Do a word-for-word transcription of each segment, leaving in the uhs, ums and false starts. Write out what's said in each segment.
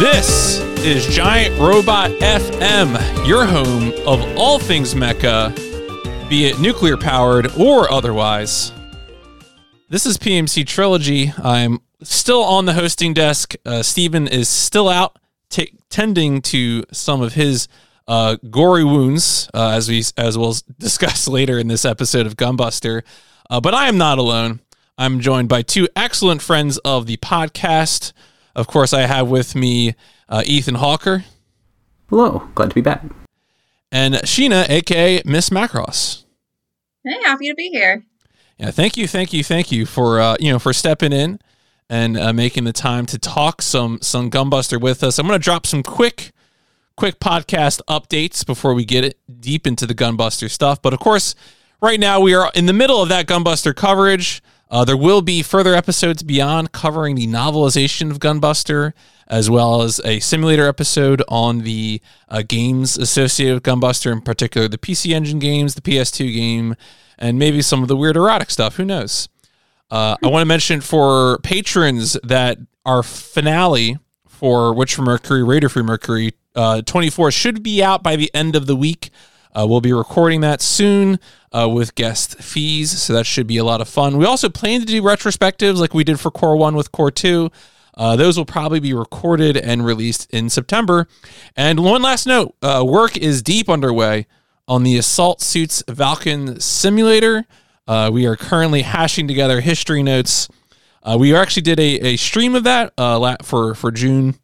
This is Giant Robot F M, your home of all things mecha, be it nuclear-powered or otherwise. This is P M C Trilogy. I'm still on the hosting desk. Uh, Steven is still out t- tending to some of his uh, gory wounds, uh, as, we, as we'll discuss later in this episode of Gunbuster. Uh, but I am not alone. I'm joined by two excellent friends of the podcast. Of course, I have with me uh, Ethan Hawker. Hello. Glad to be back. And Sheena, a k a. Miss Macross. Hey, happy to be here. Yeah, thank you, thank you, thank you for, uh, you know, for stepping in and uh, making the time to talk some some Gunbuster with us. I'm going to drop some quick, quick podcast updates before we get it deep into the Gunbuster stuff. But, of course, right now we are in the middle of that Gunbuster coverage. Uh, there will be further episodes beyond covering the novelization of Gunbuster, as well as a simulator episode on the uh, games associated with Gunbuster, in particular the P C Engine games, the P S two game, and maybe some of the weird erotic stuff. Who knows? Uh, I want to mention for patrons that our finale for Witch from Mercury, Raider from Mercury uh, twenty-four should be out by the end of the week. Uh, we'll be recording that soon uh, with guest fees, so that should be a lot of fun. We also plan to do retrospectives like we did for Core one with Core two. Uh, those will probably be recorded and released in September. And one last note, uh, work is deep underway on the Assault Suits Valken simulator. Uh, we are currently hashing together history notes. Uh, we actually did a, a stream of that uh, for, for June.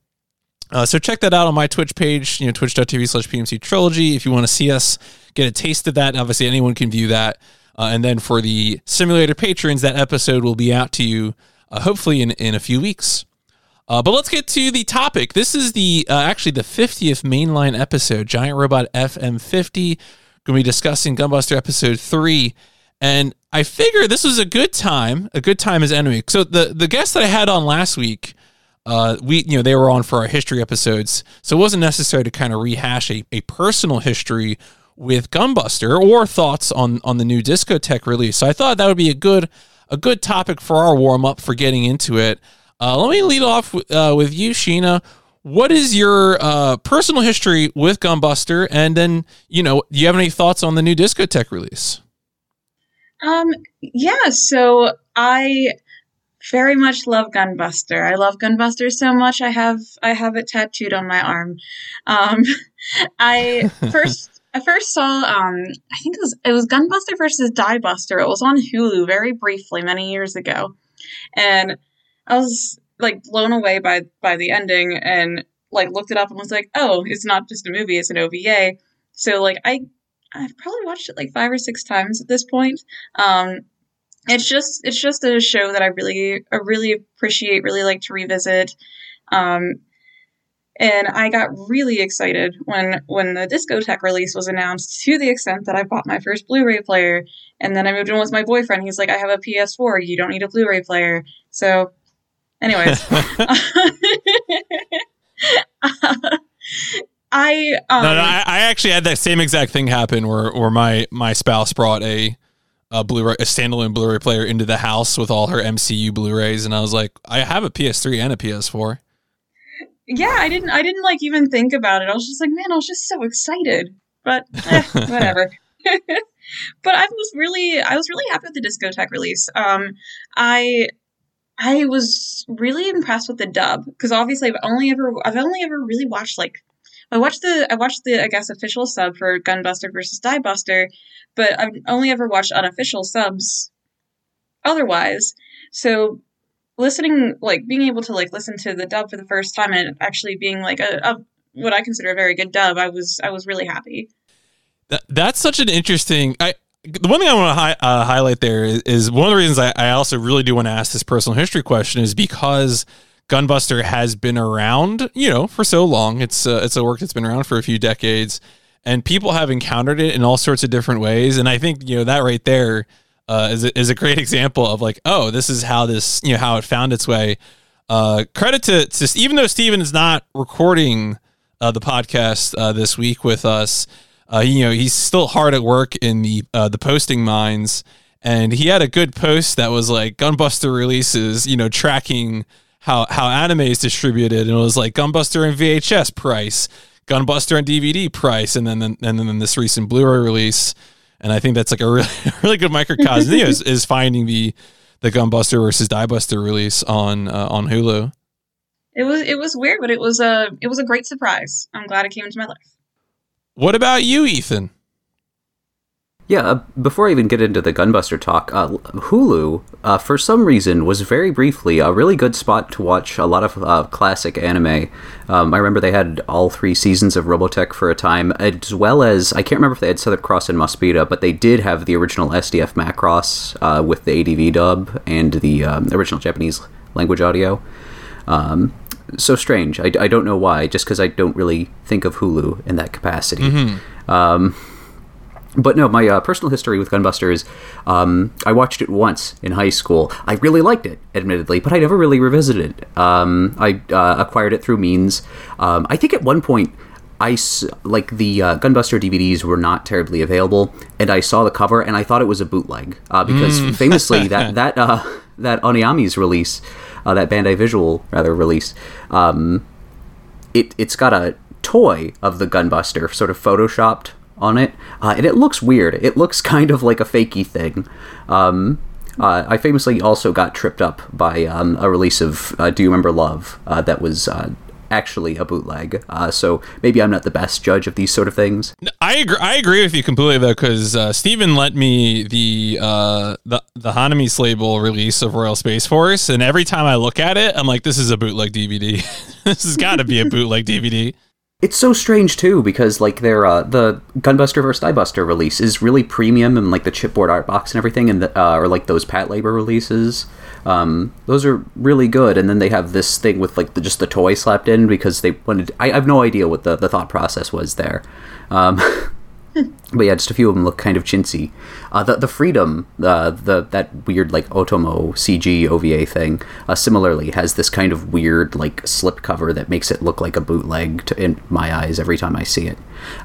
Uh, so check that out on my Twitch page, you know, twitch.tv slash PMC Trilogy. If you want to see us get a taste of that, and obviously anyone can view that. Uh, and then for the simulator patrons, that episode will be out to you uh, hopefully in, in a few weeks. Uh, but let's get to the topic. This is the uh, actually the fiftieth mainline episode, Giant Robot F M fifty. Going to be discussing Gunbuster episode three. And I figure this was a good time, a good time as enemy. So the, the guest that I had on last week, Uh, we, you know, they were on for our history episodes, so it wasn't necessary to kind of rehash a, a personal history with Gunbuster or thoughts on, on the new Discotech release. So I thought that would be a good a good topic for our warm up for getting into it. Uh, let me lead off w- uh, with you, Sheena. What is your uh, personal history with Gunbuster, and then, you know, do you have any thoughts on the new Discotech release? Um. Yeah. So I. Very much love Gunbuster. I love Gunbuster so much. I have I have it tattooed on my arm. Um, I first I first saw um, I think it was it was Gunbuster versus Diebuster. It was on Hulu very briefly many years ago, and I was like blown away by by the ending and like looked it up and was like, oh, it's not just a movie; it's an O V A. So like I I've probably watched it like five or six times at this point. Um, It's just it's just a show that I really I really appreciate, really like to revisit, um, and I got really excited when when the Discotech release was announced, to the extent that I bought my first Blu-ray player, and then I moved in with my boyfriend. He's like, I have a P S four, you don't need a Blu-ray player. So, anyways, uh, I um, no, no, I I actually had that same exact thing happen where where my my spouse brought a. A Blu-ray, a standalone Blu-ray player into the house with all her M C U Blu-rays, and I was like, I have a P S three and a P S four. Yeah, I didn't, I didn't like even think about it. I was just like, man, I was just so excited. But eh, whatever. But I was really, I was really happy with the Discotech release. Um, I, I was really impressed with the dub because obviously I've only ever, I've only ever really watched like. I watched the I watched the I guess official sub for Gunbuster versus Diebuster, but I've only ever watched unofficial subs otherwise. So listening, like being able to like listen to the dub for the first time and actually being like a, a what I consider a very good dub, I was I was really happy. That, that's such an interesting. I the one thing I want to hi, uh, highlight there is, is one of the reasons I, I also really do want to ask this personal history question is because Gunbuster has been around, you know, for so long. It's uh, it's a work that's been around for a few decades, and people have encountered it in all sorts of different ways. And I think, you know, that right there uh, is, is a great example of like, oh, this is how this, you know, how it found its way. Uh, credit to, to, even though Steven is not recording uh, the podcast uh, this week with us, uh, you know, he's still hard at work in the, uh, the posting mines. And he had a good post that was like Gunbuster releases, you know, tracking how, how anime is distributed. And it was like Gunbuster and V H S price, Gunbuster and D V D price. And then, and then this recent Blu-ray release. And I think that's like a really, really good microcosm is, is finding the, the Gunbuster versus Diebuster release on, uh, on Hulu. It was, it was weird, but it was a, it was a great surprise. I'm glad it came into my life. What about you, Ethan? Yeah, uh, before I even get into the Gunbuster talk, uh, Hulu, uh, for some reason, was very briefly a really good spot to watch a lot of uh, classic anime. Um, I remember they had all three seasons of Robotech for a time, as well as, I can't remember if they had Southern Cross and Musbita, but they did have the original S D F Macross uh, with the A D V dub and the um, original Japanese language audio. Um, so strange. I, I don't know why, just because I don't really think of Hulu in that capacity. Mm-hmm. Um But no, my uh, personal history with Gunbuster is um, I watched it once in high school. I really liked it, admittedly, but I never really revisited it. Um, I uh, acquired it through means. Um, I think at one point, I s- like the uh, Gunbuster D V Ds were not terribly available, and I saw the cover and I thought it was a bootleg uh, because mm. famously that that uh, that Oniyami's release, uh, that Bandai Visual rather release, um, it it's got a toy of the Gunbuster sort of photoshopped on it, uh, and it looks weird. It looks kind of like a fakey thing. Um, uh, I famously also got tripped up by um, a release of uh, Do You Remember Love uh, that was uh, actually a bootleg. Uh, so maybe I'm not the best judge of these sort of things. I agree. I agree with you completely though, because uh, Steven lent me the uh, the the Hanami's Label release of Royal Space Force, and every time I look at it, I'm like, this is a bootleg D V D. This has got to be a bootleg D V D. It's so strange too, because like their uh, the Gunbuster versus. Diebuster release is really premium, and like the chipboard art box and everything, and the, uh, or like those Pat Labor releases, um, those are really good. And then they have this thing with like the, just the toy slapped in because they wanted. I, I have no idea what the, the thought process was there, um, but yeah, just a few of them look kind of chintzy. Uh, the the Freedom, uh, the that weird like Otomo C G O V A thing, uh, similarly has this kind of weird like slip cover that makes it look like a bootleg to, in my eyes every time I see it.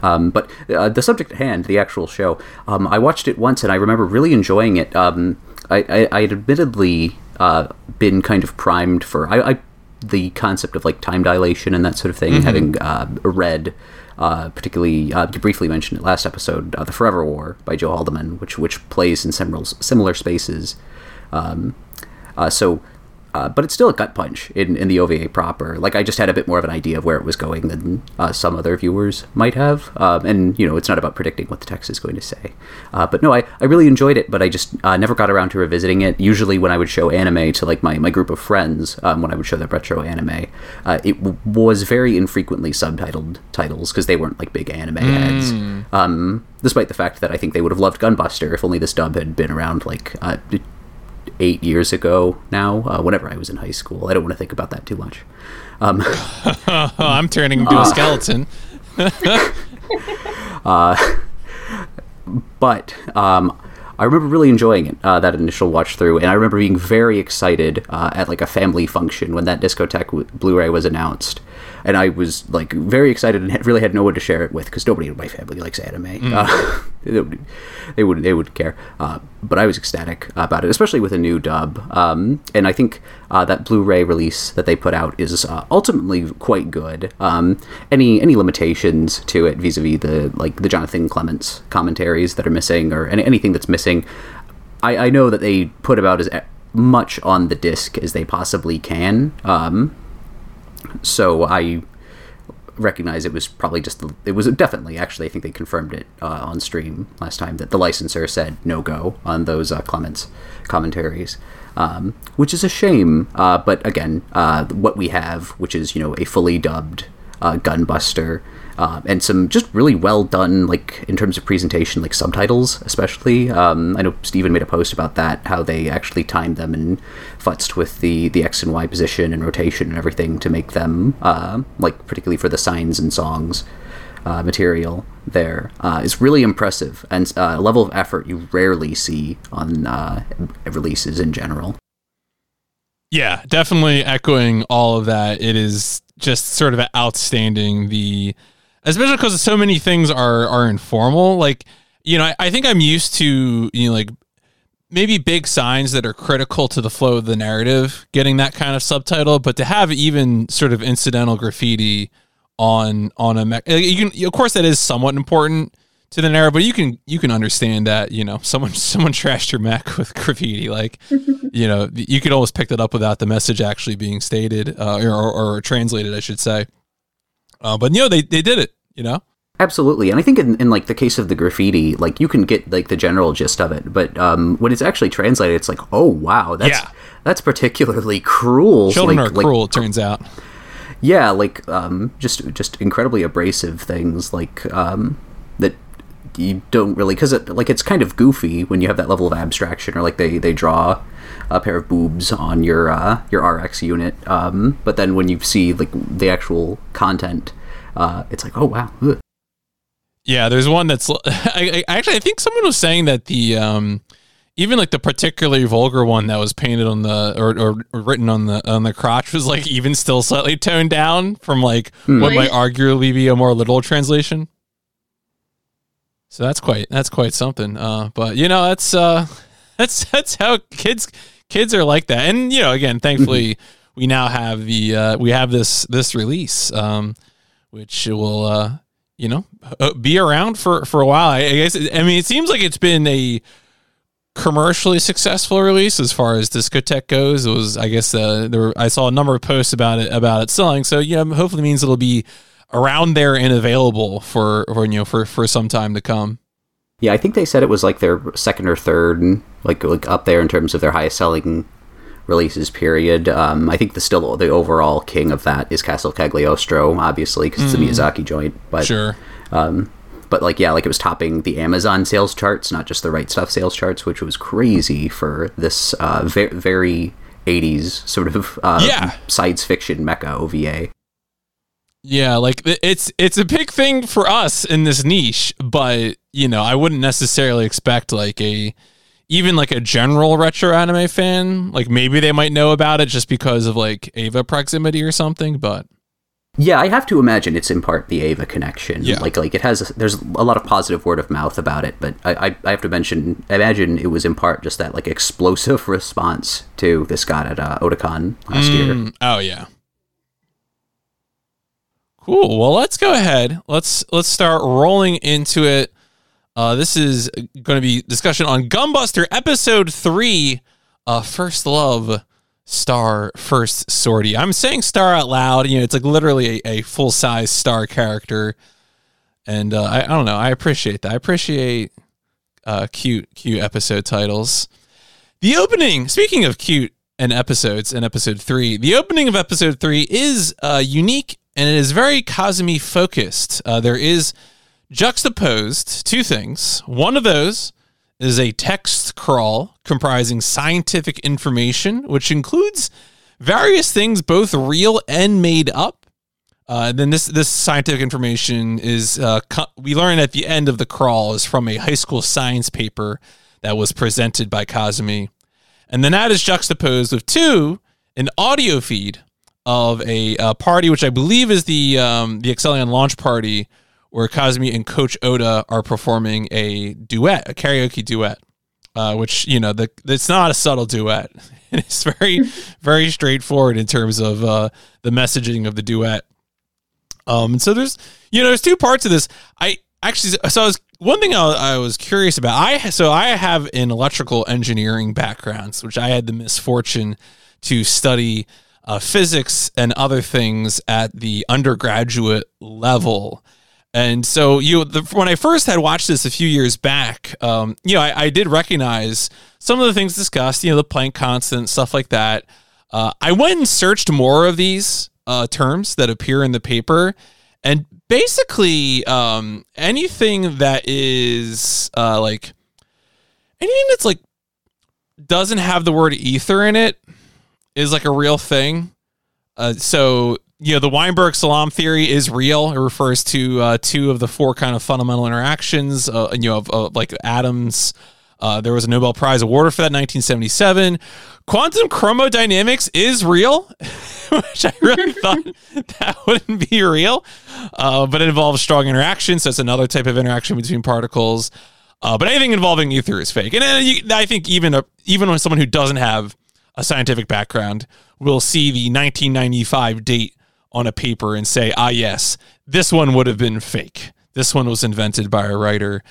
Um, but uh, the subject at hand, the actual show, um, I watched it once and I remember really enjoying it. Um, I, I I had admittedly uh, been kind of primed for I, I the concept of like time dilation and that sort of thing, mm-hmm. having uh, read. Uh, particularly, uh, you briefly mentioned it last episode, uh, The Forever War by Joe Haldeman, which which plays in similar, similar spaces. Um, uh, so, uh, but it's still a gut punch in, in the O V A proper. Like, I just had a bit more of an idea of where it was going than uh, some other viewers might have. Um, and, you know, it's not about predicting what the text is going to say. Uh, but no, I, I really enjoyed it, but I just uh, never got around to revisiting it. Usually when I would show anime to, like, my, my group of friends, um, when I would show the retro anime, uh, it w- was very infrequently subtitled titles because they weren't, like, big anime heads. Mm. Um, despite the fact that I think they would have loved Gunbuster if only this dub had been around, like... Uh, eight years ago now, uh, whenever I was in high school. I don't want to think about that too much. Um, I'm turning into uh, a skeleton. uh, but um, I remember really enjoying it, uh, that initial watch through, and I remember being very excited uh, at like a family function when that Discotech w- Blu-ray was announced. And I was like very excited and really had no one to share it with because nobody in my family likes anime. Mm. Uh, they wouldn't they wouldn't care. Uh, but I was ecstatic about it, especially with a new dub. Um, and I think uh, that Blu-ray release that they put out is uh, ultimately quite good. Um, any any limitations to it vis-a-vis the like the Jonathan Clements commentaries that are missing or any, anything that's missing, I, I know that they put about as much on the disc as they possibly can. Um, So I recognize it was probably just, the, it was definitely, actually, I think they confirmed it uh, on stream last time that the licensor said no go on those uh, Clements commentaries, um, which is a shame. Uh, but again, uh, what we have, which is, you know, a fully dubbed uh, Gunbuster uh, and some just really well done, like in terms of presentation, like subtitles, especially. Um, I know Steven made a post about that, how they actually timed them and futzed with the, the X and Y position and rotation and everything to make them, uh, like particularly for the signs and songs, uh, material there uh, is really impressive, and uh, a level of effort you rarely see on uh, releases in general. Yeah, definitely echoing all of that. It is just sort of outstanding, the especially because so many things are are informal. Like, you know, I, I think I'm used to, you know, like maybe big signs that are critical to the flow of the narrative getting that kind of subtitle, but to have even sort of incidental graffiti on on a me- you can, of course that is somewhat important to the narrative, but you can you can understand that, you know, someone someone trashed your mech with graffiti. Like, you know, you could almost pick that up without the message actually being stated uh, or, or translated, I should say. Uh, but you know, they they did it, you know. Absolutely, and I think in, in like the case of the graffiti, like you can get like the general gist of it, but um, when it's actually translated, it's like, oh wow, that's yeah. that's particularly cruel. Children like, are like, cruel, it turns out. Yeah, like um, just just incredibly abrasive things, like um, that. You don't really, because it, like it's kind of goofy when you have that level of abstraction, or like they, they draw a pair of boobs on your uh, your R X unit, um, but then when you see like the actual content, uh, it's like, oh wow. Ugh. Yeah, there's one that's I, I actually I think someone was saying that the um, even like the particularly vulgar one that was painted on the or, or written on the on the crotch was like even still slightly toned down from like mm. what might arguably be a more literal translation. So that's quite that's quite something. Uh, but you know, that's uh, that's that's how kids kids are like that. And you know, again, thankfully we now have the uh, we have this this release, um, which will uh, you know be around for, for a while. I guess. I mean, it seems like it's been a commercially successful release as far as Discotech goes. It was, I guess, uh, there were, I saw a number of posts about it about it selling. So yeah, hopefully it means it'll be around there and available for, for you know for, for some time to come. Yeah, I think they said it was like their second or third, like like up there in terms of their highest selling releases. Period. Um, I think the still the overall king of that is Castle Cagliostro, obviously because it's mm. a Miyazaki joint. But sure. Um, but like yeah, like it was topping the Amazon sales charts, not just the Right Stuff sales charts, which was crazy for this uh, ve- very eighties sort of uh, yeah. science fiction mecha O V A. Yeah, like it's it's a big thing for us in this niche, but you know, I wouldn't necessarily expect like a even like a general retro anime fan. Like maybe they might know about it just because of like Ava proximity or something, but yeah, I have to imagine it's in part the Ava connection. Yeah. Like like it has there's a lot of positive word of mouth about it, but I, I, I have to mention I imagine it was in part just that like explosive response to this got at uh, Otakon last mm, year. Oh yeah. Cool. Well, let's go ahead. Let's let's start rolling into it. Uh, this is going to be discussion on Gunbuster Episode Three, uh, First Love, Star First Sortie. I'm saying Star out loud. You know, it's like literally a, a full size Star character, and uh, I, I don't know. I appreciate that. I appreciate uh, cute cute episode titles. The opening. Speaking of cute and episodes in Episode Three, the opening of Episode Three is uh, unique. And it is very Kazumi focused. Uh, there is juxtaposed two things. One of those is a text crawl comprising scientific information, which includes various things, both real and made up. Uh, then this this scientific information is uh, co- we learn at the end of the crawl is from a high school science paper that was presented by Kazumi, and then that is juxtaposed with two an audio feed of a uh, party, which I believe is the um, the Excellion launch party, where Kazumi and Coach Oda are performing a duet, a karaoke duet, uh, which, you know, the it's not a subtle duet. And it's very, very straightforward in terms of uh, the messaging of the duet. Um, and so there's, you know, there's two parts of this. I actually, so I was, one thing I, I was curious about, I so I have an electrical engineering background, which I had the misfortune to study Uh, physics and other things at the undergraduate level. And so you the, when I first had watched this a few years back, um, you know, I, I did recognize some of the things discussed, you know, the Planck constant, stuff like that. Uh, I went and searched more of these uh, terms that appear in the paper. And basically um, anything that is uh, like, anything that's like, doesn't have the word ether in it, is like a real thing. Uh, so you know, the Weinberg salam theory is real. It refers to uh, two of the four kind of fundamental interactions. Uh, you know, of, of, like atoms. Uh, there was a Nobel Prize awarded for that in nineteen seventy-seven. Quantum chromodynamics is real, which I really thought that wouldn't be real, uh, but it involves strong interaction, so it's another type of interaction between particles. Uh, but anything involving ether is fake. And uh, you, I think even a, even when someone who doesn't have a scientific background will see the nineteen ninety-five date on a paper and say, ah, yes, this one would have been fake. This one was invented by a writer.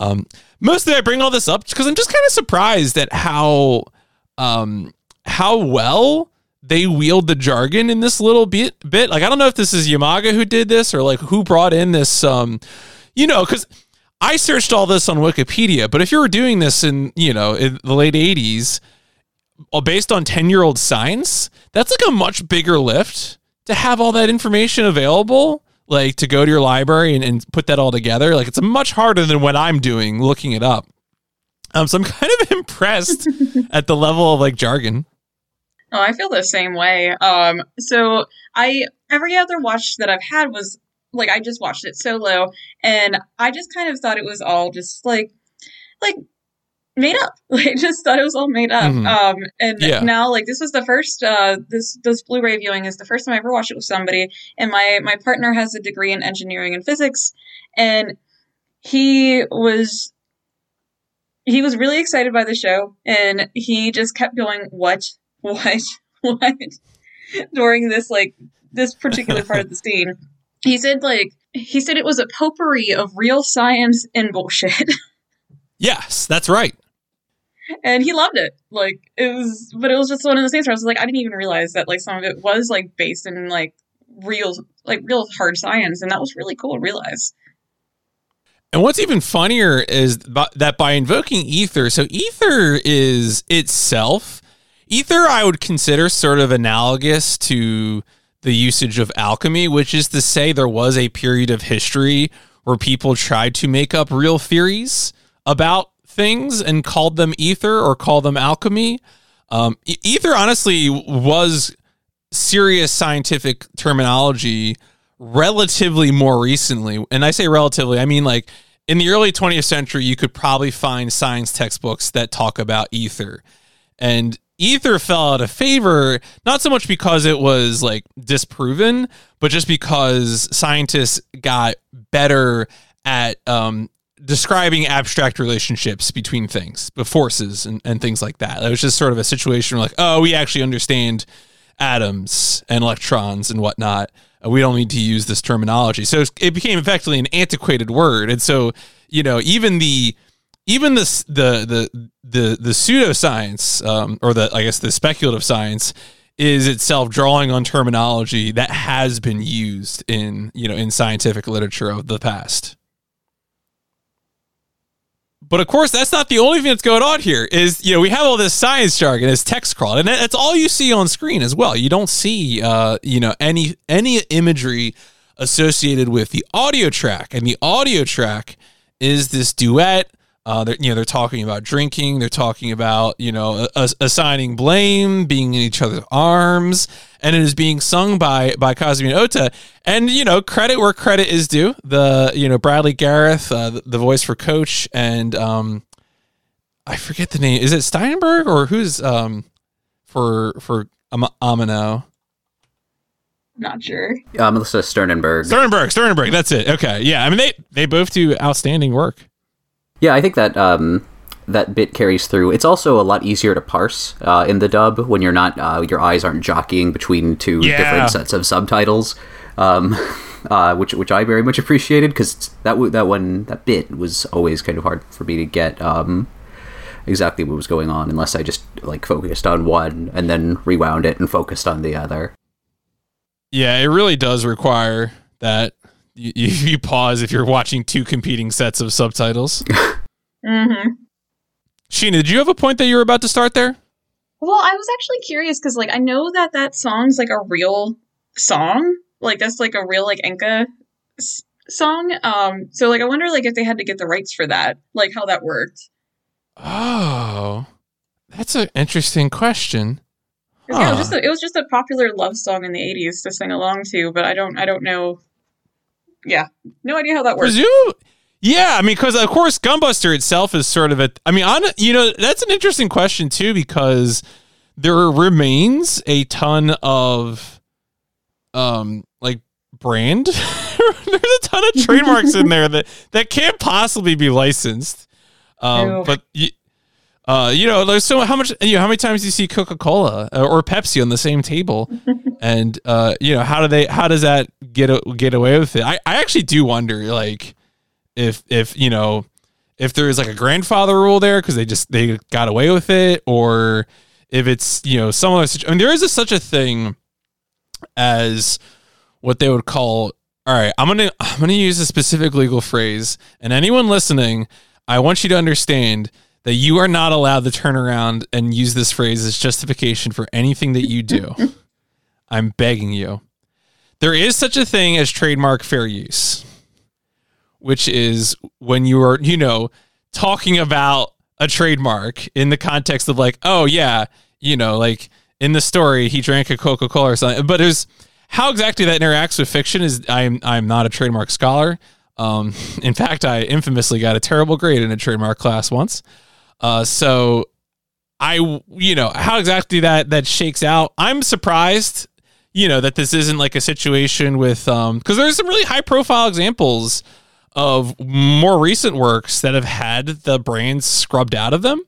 Um, mostly I bring all this up because I'm just kind of surprised at how, um, how well they wield the jargon in this little bit bit. Like, I don't know if this is Yamaga who did this or like who brought in this, um, you know, cause I searched all this on Wikipedia, but if you were doing this in, you know, in the late eighties, based on ten year old science, that's like a much bigger lift to have all that information available. Like, to go to your library and, and put that all together. Like, it's much harder than what I'm doing, looking it up. Um, so I'm kind of impressed at the level of, like, jargon. Oh, I feel the same way. Um, so I, every other watch that I've had was, like, I just watched it solo. And I just kind of thought it was all just, like, like, made up. Like, just thought it was all made up. Mm-hmm. Um, and yeah. now, like, this was the first, uh, this, this Blu-ray viewing is the first time I ever watched it with somebody. And my, my partner has a degree in engineering and physics. And he was, he was really excited by the show. And he just kept going, what, what, what, during this, like, this particular part of the scene. He said, like, he said it was a potpourri of real science and bullshit. Yes, that's right. And he loved it. Like, it was, but it was just one of those things where I was like, I didn't even realize that, like, some of it was, like, based in, like, real, like, real hard science. And that was really cool to realize. And what's even funnier is that by invoking ether, so ether is itself, ether I would consider sort of analogous to the usage of alchemy, which is to say there was a period of history where people tried to make up real theories about things and called them ether or call them alchemy. Um, ether honestly was serious scientific terminology relatively more recently. And I say relatively, I mean, like, in the early twentieth century, you could probably find science textbooks that talk about ether. And ether fell out of favor, not so much because it was, like, disproven, but just because scientists got better at, um, describing abstract relationships between things, but forces and, and things like that. It was just sort of a situation where, like, oh, we actually understand atoms and electrons and whatnot. We don't need to use this terminology. So it became effectively an antiquated word. And so, you know, even the, even the, the, the, the, the pseudoscience, um, or the, I guess the speculative science is itself drawing on terminology that has been used in, you know, in scientific literature of the past. But of course, that's not the only thing that's going on here is, you know, we have all this science jargon, this text crawl, and that's all you see on screen as well. You don't see, uh, you know, any any imagery associated with the audio track. And the audio track is this duet. Uh, they're, you know, they're talking about drinking. They're talking about, you know, ass- assigning blame, being in each other's arms. And it is being sung by by Kazumi Ota. And, you know, credit where credit is due. The, you know, Bradley Gareth, uh, the, the voice for Coach, and um, I forget the name. Is it Steinberg or who's um, for for um, Amino? Not sure. Yeah, uh, Melissa Sternenberg. Sternenberg, Sternenberg. That's it. Okay, yeah. I mean, they they both do outstanding work. Yeah, I think that um, that bit carries through. It's also a lot easier to parse uh, in the dub when you're not uh, your eyes aren't jockeying between two yeah. different sets of subtitles, um, uh, which which I very much appreciated because that w- that one that bit was always kind of hard for me to get um, exactly what was going on unless I just like focused on one and then rewound it and focused on the other. Yeah, it really does require that. You, you, you pause if you're watching two competing sets of subtitles. Mm-hmm. Sheena, did you have a point that you were about to start there? Well, I was actually curious because, like, I know that that song's like a real song, like that's like a real like Enka s- song. Um, so like I wonder like if they had to get the rights for that, like how that worked. Oh, that's an interesting question. Yeah, it was just a, it was just a popular love song in the eighties to sing along to, but I don't I don't know. Yeah, no idea how that works. Presume, yeah, I mean, because of course Gunbuster itself is sort of a. I mean, on you know that's an interesting question too, because there remains a ton of, um, like brand. There's a ton of trademarks in there that that can't possibly be licensed. Um, Ew. But. Y- Uh, you know, there's so how much, you know, how many times do you see Coca-Cola or Pepsi on the same table? And, uh, you know, how do they, how does that get, get away with it? I, I actually do wonder, like, if, if, you know, if there is like a grandfather rule there, cause they just, they got away with it, or if it's, you know, some other situation. I mean, there is a, such a thing as what they would call, all right, I'm going to, I'm going to use a specific legal phrase, and anyone listening, I want you to understand that you are not allowed to turn around and use this phrase as justification for anything that you do. I'm begging you. There is such a thing as trademark fair use, which is when you are, you know, talking about a trademark in the context of like, oh yeah, you know, like in the story, he drank a Coca-Cola or something, but there's how exactly that interacts with fiction is I'm, I'm not a trademark scholar. Um, in fact, I infamously got a terrible grade in a trademark class once. Uh, so I, you know, how exactly that, that shakes out. I'm surprised, you know, that this isn't like a situation with, um, cause there's some really high profile examples of more recent works that have had the brands scrubbed out of them.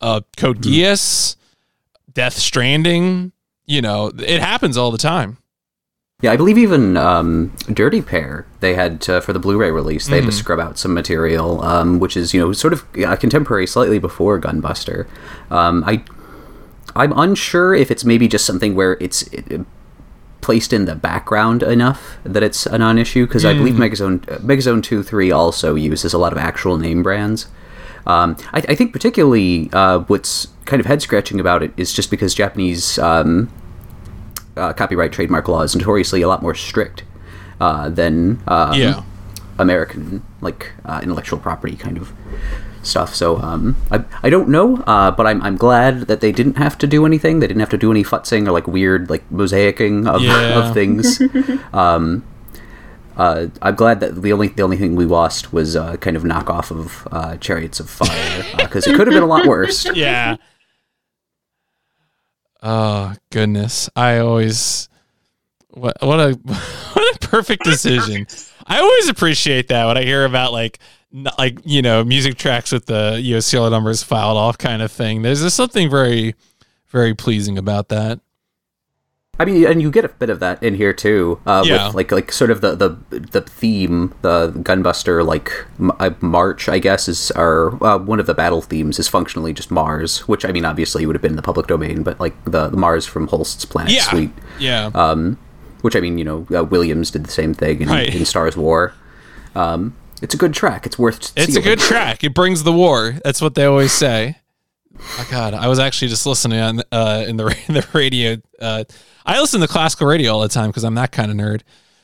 Uh, Code mm-hmm. Geass, Death Stranding, you know, it happens all the time. Yeah, I believe even um, Dirty Pair, they had to, for the Blu-ray release, they mm. had to scrub out some material, um, which is, you know, sort of uh, contemporary, slightly before Gunbuster. Um, I, I'm unsure if it's maybe just something where it's it, placed in the background enough that it's a non-issue, because mm. I believe Megazone Megazone two three also uses a lot of actual name brands. Um, I, I think particularly uh, what's kind of head-scratching about it is just because Japanese... Um, Uh, copyright trademark law is notoriously a lot more strict uh, than um, yeah. American like uh, intellectual property kind of stuff. So um, I I don't know, uh, but I'm I'm glad that they didn't have to do anything. They didn't have to do any futzing or like weird like mosaicing of, yeah. of things. um, uh, I'm glad that the only the only thing we lost was uh, kind of knockoff of uh, Chariots of Fire, because uh, it could have been a lot worse. Yeah. Oh goodness! I always what what a what a perfect decision. I always appreciate that when I hear about like like you know music tracks with the you know serial numbers filed off kind of thing. There's just something very very pleasing about that. I mean, and you get a bit of that in here too, uh, yeah. with like like sort of the, the the theme, the Gunbuster like m- march, I guess, is our uh, one of the battle themes is functionally just Mars, which I mean, obviously would have been in the public domain, but like the, the Mars from Holst's Planet yeah. Suite, yeah, um, which I mean, you know, uh, Williams did the same thing in, right. in Star Wars War. Um, it's a good track. It's worth. It's stealing. A good track. It brings the war. That's what they always say. Oh God, I was actually just listening on uh, in the in the radio. Uh, I listen to classical radio all the time because I'm that kind of nerd.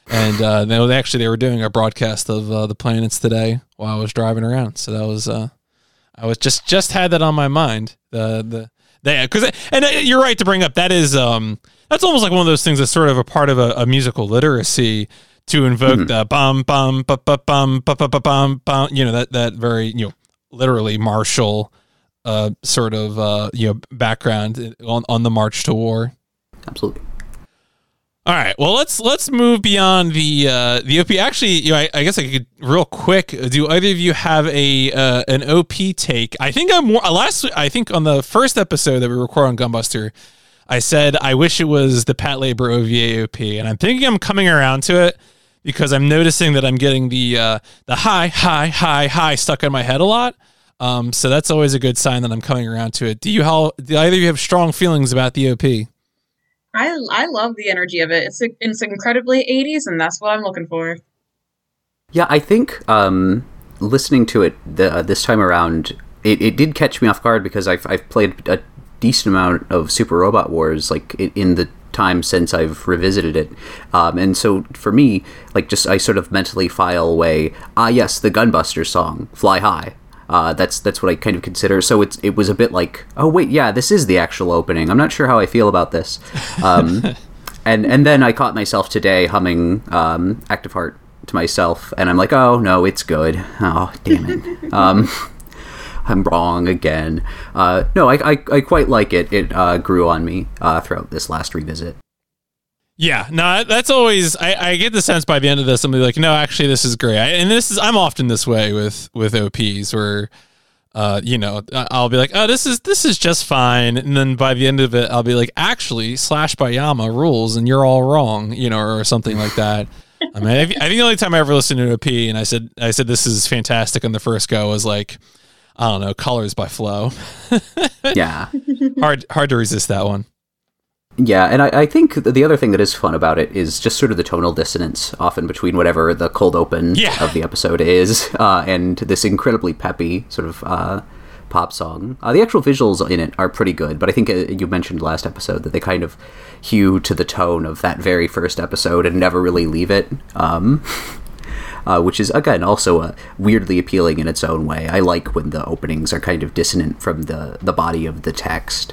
And uh, they actually they were doing a broadcast of uh, the planets today while I was driving around. So that was uh, I was just just had that on my mind. The the they because and you're right to bring up that is um that's almost like one of those things that's sort of a part of a, a musical literacy to invoke mm-hmm. the bum bum bum bum bum bum bum bum you know that that very you know literally martial uh sort of uh you know background on on the march to war. Absolutely. All right. Well, let's let's move beyond the uh, the O P. Actually, you know, I, I guess I could real quick. Do either of you have a uh, an O P take? I think I'm more. Last, I think on the first episode that we recorded on Gunbuster, I said I wish it was the Pat Labor O V A O P, and I'm thinking I'm coming around to it because I'm noticing that I'm getting the uh, the high high high high stuck in my head a lot. Um, so that's always a good sign that I'm coming around to it. Do you how? Do either of you have strong feelings about the O P? I, I love the energy of it. It's it's incredibly eighties, and that's what I'm looking for. Yeah, I think um, listening to it the, uh, this time around, it, it did catch me off guard because I've I've played a decent amount of Super Robot Wars like in the time since I've revisited it, um, and so for me, like just I sort of mentally file away. Ah, yes, the Gunbuster song, "Fly High." Uh, that's that's what I kind of consider. So it's it was a bit like, oh wait, yeah, this is the actual opening. I'm not sure how I feel about this. Um, and and then I caught myself today humming um, Active Heart to myself, and I'm like, oh no, it's good. Oh damn it, um, I'm wrong again. Uh, no, I, I I quite like it. It uh, grew on me uh, throughout this last revisit. Yeah, no, that's always, I, I get the sense by the end of this, somebody like, no, actually, this is great. I, and this is, I'm often this way with, with O Ps where, uh, you know, I'll be like, oh, this is, this is just fine. And then by the end of it, I'll be like, actually, Slash Bayama rules and you're all wrong, you know, or, or something like that. I mean, I, I think the only time I ever listened to an O P and I said, I said, this is fantastic on the first go was like, I don't know, Colors by Flo. Yeah. Hard, hard to resist that one. Yeah, and I, I think the other thing that is fun about it is just sort of the tonal dissonance often between whatever the cold open yeah. of the episode is uh, and this incredibly peppy sort of uh, pop song. Uh, the actual visuals in it are pretty good, but I think uh, you mentioned last episode that they kind of hew to the tone of that very first episode and never really leave it, um, uh, which is, again, also uh, weirdly appealing in its own way. I like when the openings are kind of dissonant from the, the body of the text.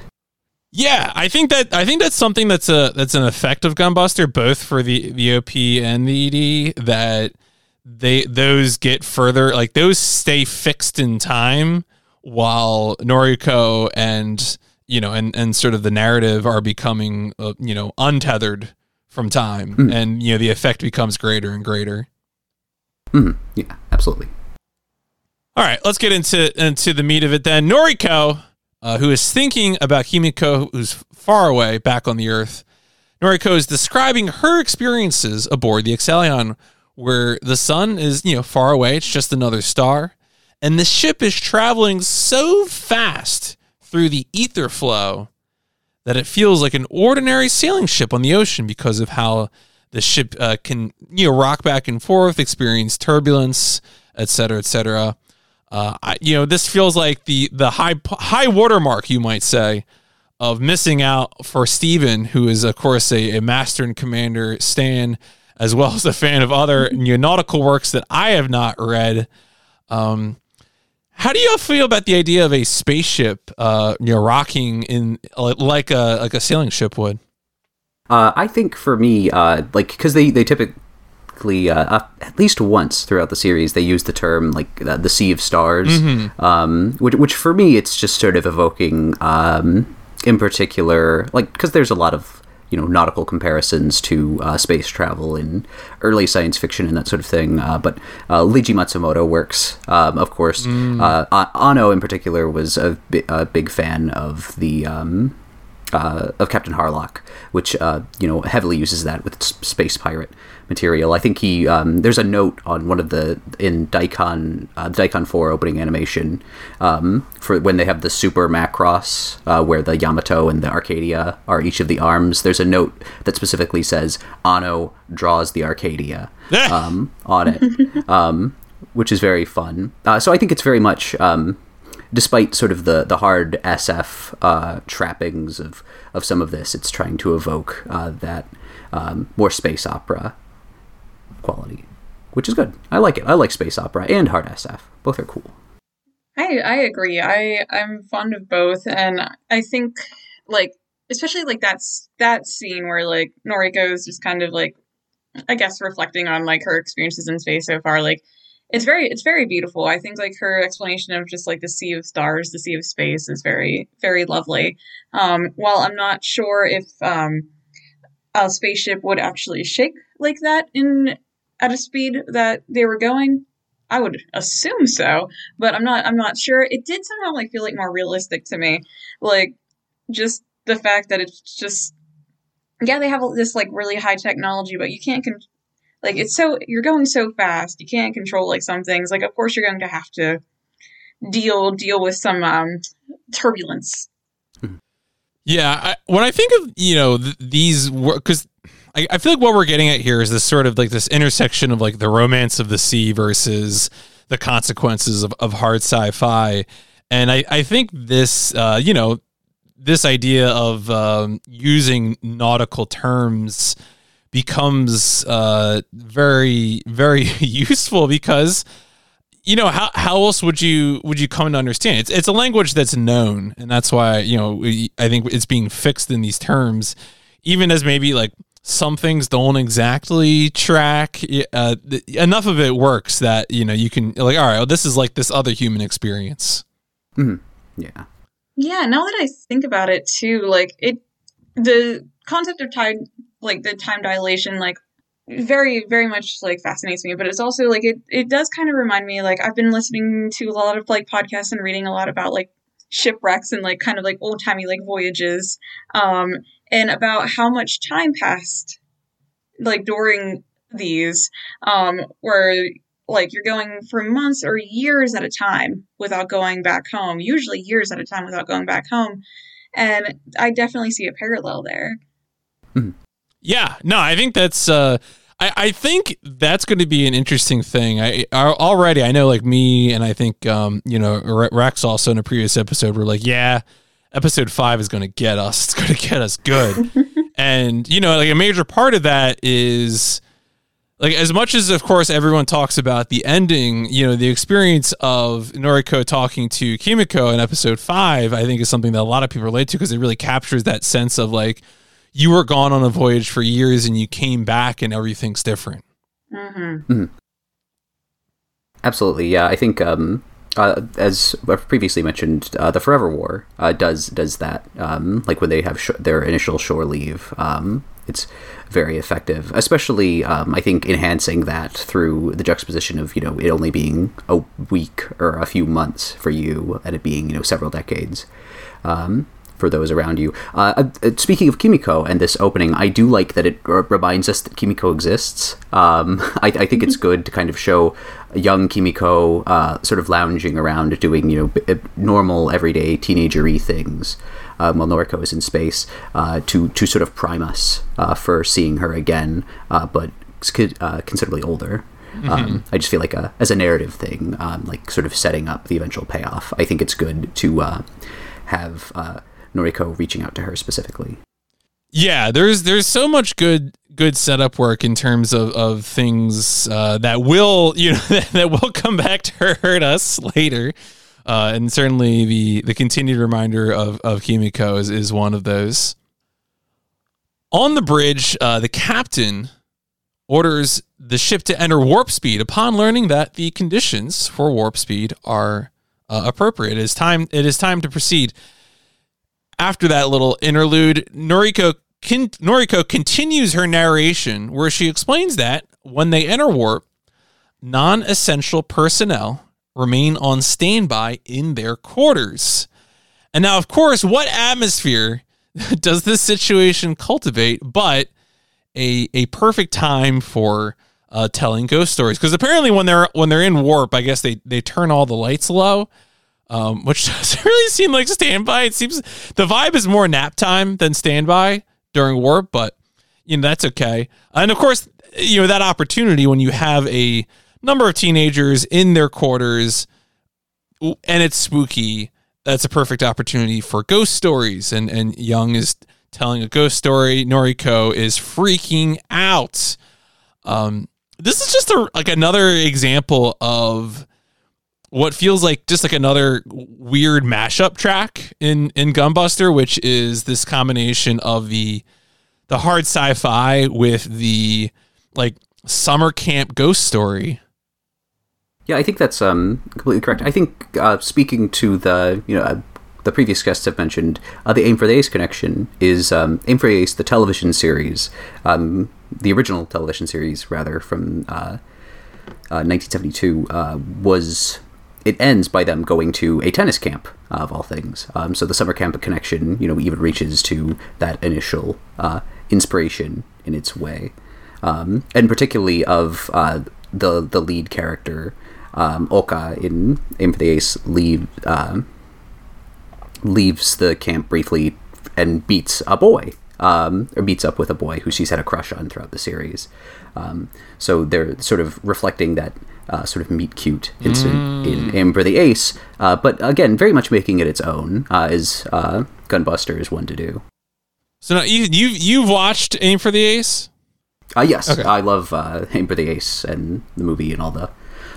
Yeah, I think that I think that's something that's a that's an effect of Gunbuster, both for the, the O P and the E D, that they those get further, like those stay fixed in time, while Noriko and you know and, and sort of the narrative are becoming uh, you know untethered from time, mm. and you know the effect becomes greater and greater. Mm. Yeah, absolutely. All right, let's get into into the meat of it then. Noriko. Uh, who is thinking about Himiko, who's far away, back on the Earth. Noriko is describing her experiences aboard the Excellion, where the sun is, you know, far away. It's just another star. And the ship is traveling so fast through the ether flow that it feels like an ordinary sailing ship on the ocean because of how the ship uh, can, you know, rock back and forth, experience turbulence, et cetera, et cetera. Uh, I, you know, this feels like the the high high watermark, you might say, of missing out for Steven, who is, of course, a, a master and commander stan, as well as a fan of other new nautical works that I have not read. Um, how do you all feel about the idea of a spaceship, uh, you know, rocking in like a like a sailing ship would? Uh, I think for me, uh, like because they they typically. Uh, at least once throughout the series, they use the term like uh, the Sea of Stars, mm-hmm. um, which, which for me, it's just sort of evoking, um, in particular, like because there's a lot of you know nautical comparisons to uh, space travel in early science fiction and that sort of thing. Uh, but uh, Leiji Matsumoto works, um, of course. Mm. Uh, Ano in particular was a, bi- a big fan of the. Um, Uh, of Captain Harlock, which uh, you know heavily uses that with its space pirate material. I think he um, there's a note on one of the in Daikon uh, Daikon four opening animation um, for when they have the Super Macross, uh, where the Yamato and the Arcadia are each of the arms. There's a note that specifically says Ano draws the Arcadia um, on it, um, which is very fun. Uh, so I think it's very much. Um, Despite sort of the, the hard S F uh, trappings of, of some of this, it's trying to evoke uh, that um, more space opera quality, which is good. I like it. I like space opera and hard S F. Both are cool. I I agree. I, I'm fond of both. And I think, like, especially, like, that's that scene where, like, Noriko is just kind of, like, I guess reflecting on, like, her experiences in space so far, like, It's very, it's very beautiful. I think like her explanation of just like the sea of stars, the sea of space is very, very lovely. Um, while I'm not sure if um, a spaceship would actually shake like that in at a speed that they were going, I would assume so, but I'm not, I'm not sure. It did somehow like feel like more realistic to me, like just the fact that it's just, yeah, they have this like really high technology, but you can't con- Like, it's so, you're going so fast, you can't control, like, some things. Like, of course you're going to have to deal deal with some um, turbulence. Yeah, I, when I think of, you know, th- these, because I, I feel like what we're getting at here is this sort of, like, this intersection of, like, the romance of the sea versus the consequences of, of hard sci-fi. And I, I think this, uh, you know, this idea of um, using nautical terms becomes uh, very, very useful because you know, how how else would you would you come to understand? It's it's a language that's known, and that's why, you know, we, I think it's being fixed in these terms, even as maybe like some things don't exactly track. Uh, enough of it works that, you know, you can like, all right, well, this is like this other human experience. Mm-hmm. Yeah. Yeah. Now that I think about it too, like it, the concept of time, like the time dilation, like very, very much like fascinates me, but it's also like, it, it does kind of remind me, like I've been listening to a lot of like podcasts and reading a lot about like shipwrecks and like kind of like old timey, like voyages, um, and about how much time passed, like, during these, um, where, like, you're going for months or years at a time without going back home, usually years at a time without going back home. And I definitely see a parallel there. Mm-hmm. Yeah. No, I think that's, uh, I, I think that's going to be an interesting thing. I, I already, I know, like, me and I think, um, you know, Rex also in a previous episode were like, yeah, episode five is going to get us. It's going to get us good. And, you know, like a major part of that is like, as much as, of course, everyone talks about the ending, you know, the experience of Noriko talking to Kimiko in episode five, I think is something that a lot of people relate to because it really captures that sense of like, you were gone on a voyage for years and you came back and everything's different. Mm-hmm. Mm-hmm. Absolutely. Yeah. I think, um, Uh, as previously mentioned, uh, the Forever War uh, does does that. Um, like when they have sh- their initial shore leave, um, it's very effective. Especially, um, I think, enhancing that through the juxtaposition of, you know, it only being a week or a few months for you, and it being, you know, several decades um, for those around you. Uh, speaking of Kimiko and this opening, I do like that it r- reminds us that Kimiko exists. Um, I, I think it's good to kind of show young Kimiko uh, sort of lounging around doing, you know, b- normal, everyday, teenager-y things um, while Noriko is in space uh, to, to sort of prime us uh, for seeing her again, uh, but uh, considerably older. Mm-hmm. Um, I just feel like a, as a narrative thing, um, like sort of setting up the eventual payoff, I think it's good to uh, have uh, Noriko reaching out to her specifically. Yeah, there's there's so much good good setup work in terms of, of things uh, that will you know that, that will come back to hurt us later, uh, and certainly the, the continued reminder of of Kimiko is, is one of those. On the bridge, uh, the captain orders the ship to enter warp speed upon learning that the conditions for warp speed are uh, appropriate. It is time it is time to proceed. After that little interlude, Noriko Kin- Noriko continues her narration where she explains that when they enter warp, non-essential personnel remain on standby in their quarters. And now, of course, what atmosphere does this situation cultivate but a a perfect time for uh, telling ghost stories? Because apparently when they're when they're in warp, I guess they, they turn all the lights low. Um, which doesn't really seem like standby. It seems the vibe is more nap time than standby during warp, but you know, that's okay. And of course, you know, that opportunity when you have a number of teenagers in their quarters and it's spooky, that's a perfect opportunity for ghost stories. And, and Young is telling a ghost story. Noriko is freaking out. Um, this is just a, like another example of what feels like just like another weird mashup track in, in Gunbuster, which is this combination of the the hard sci-fi with the like summer camp ghost story. Yeah, I think that's um, completely correct. I think uh, speaking to the you know uh, the previous guests have mentioned uh, the Aim for the Ace connection is um, Aim for the Ace, the television series, um, the original television series rather from uh, uh, nineteen seventy-two uh, was. It ends by them going to a tennis camp, uh, of all things. Um, so the summer camp connection, you know, even reaches to that initial uh, inspiration in its way. Um, and particularly of uh, the the lead character, um, Oka in Aim for the Ace, leave, uh, leaves the camp briefly and beats a boy, um, or beats up with a boy who she's had a crush on throughout the series. Um, so they're sort of reflecting that Uh, sort of meet-cute incident mm. in Aim for the Ace, uh, but again, very much making it its own, uh, as uh, Gunbuster is one to do. So now, you, you, you've watched Aim for the Ace? Uh, yes, okay. I love uh, Aim for the Ace and the movie and all the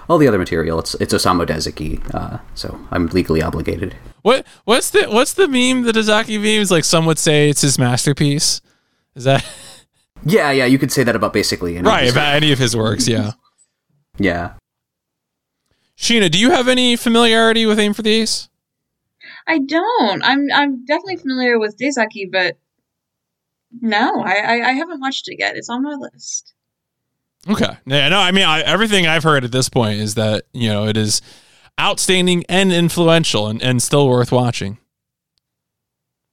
all the other material, it's it's Osamu Dezaki, uh, so I'm legally obligated. What what's the what's the meme, the Dezaki meme? Is like some would say it's his masterpiece. Is that? Yeah, yeah, you could say that about basically any right about any of his works. Yeah, yeah. Sheena, do you have any familiarity with Aim for the Ace? I don't. I'm I'm definitely familiar with Dezaki, but no, I, I, I haven't watched it yet. It's on my list. Okay. Yeah, no, I mean, I, everything I've heard at this point is that, you know, it is outstanding and influential and, and still worth watching.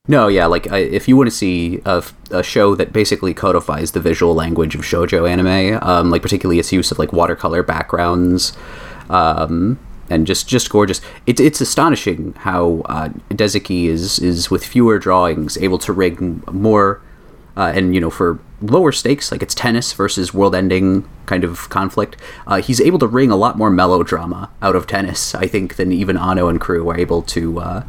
No, yeah, like, I, if you want to see a, a show that basically codifies the visual language of shoujo anime, um, like, particularly its use of, like, watercolor backgrounds, um... and just, just gorgeous. It, it's astonishing how uh, Dezaki is, is, with fewer drawings, able to rig more, uh, and, you know, for lower stakes, like it's tennis versus world-ending kind of conflict, uh, he's able to wring a lot more melodrama out of tennis, I think, than even Ano and crew are able to uh,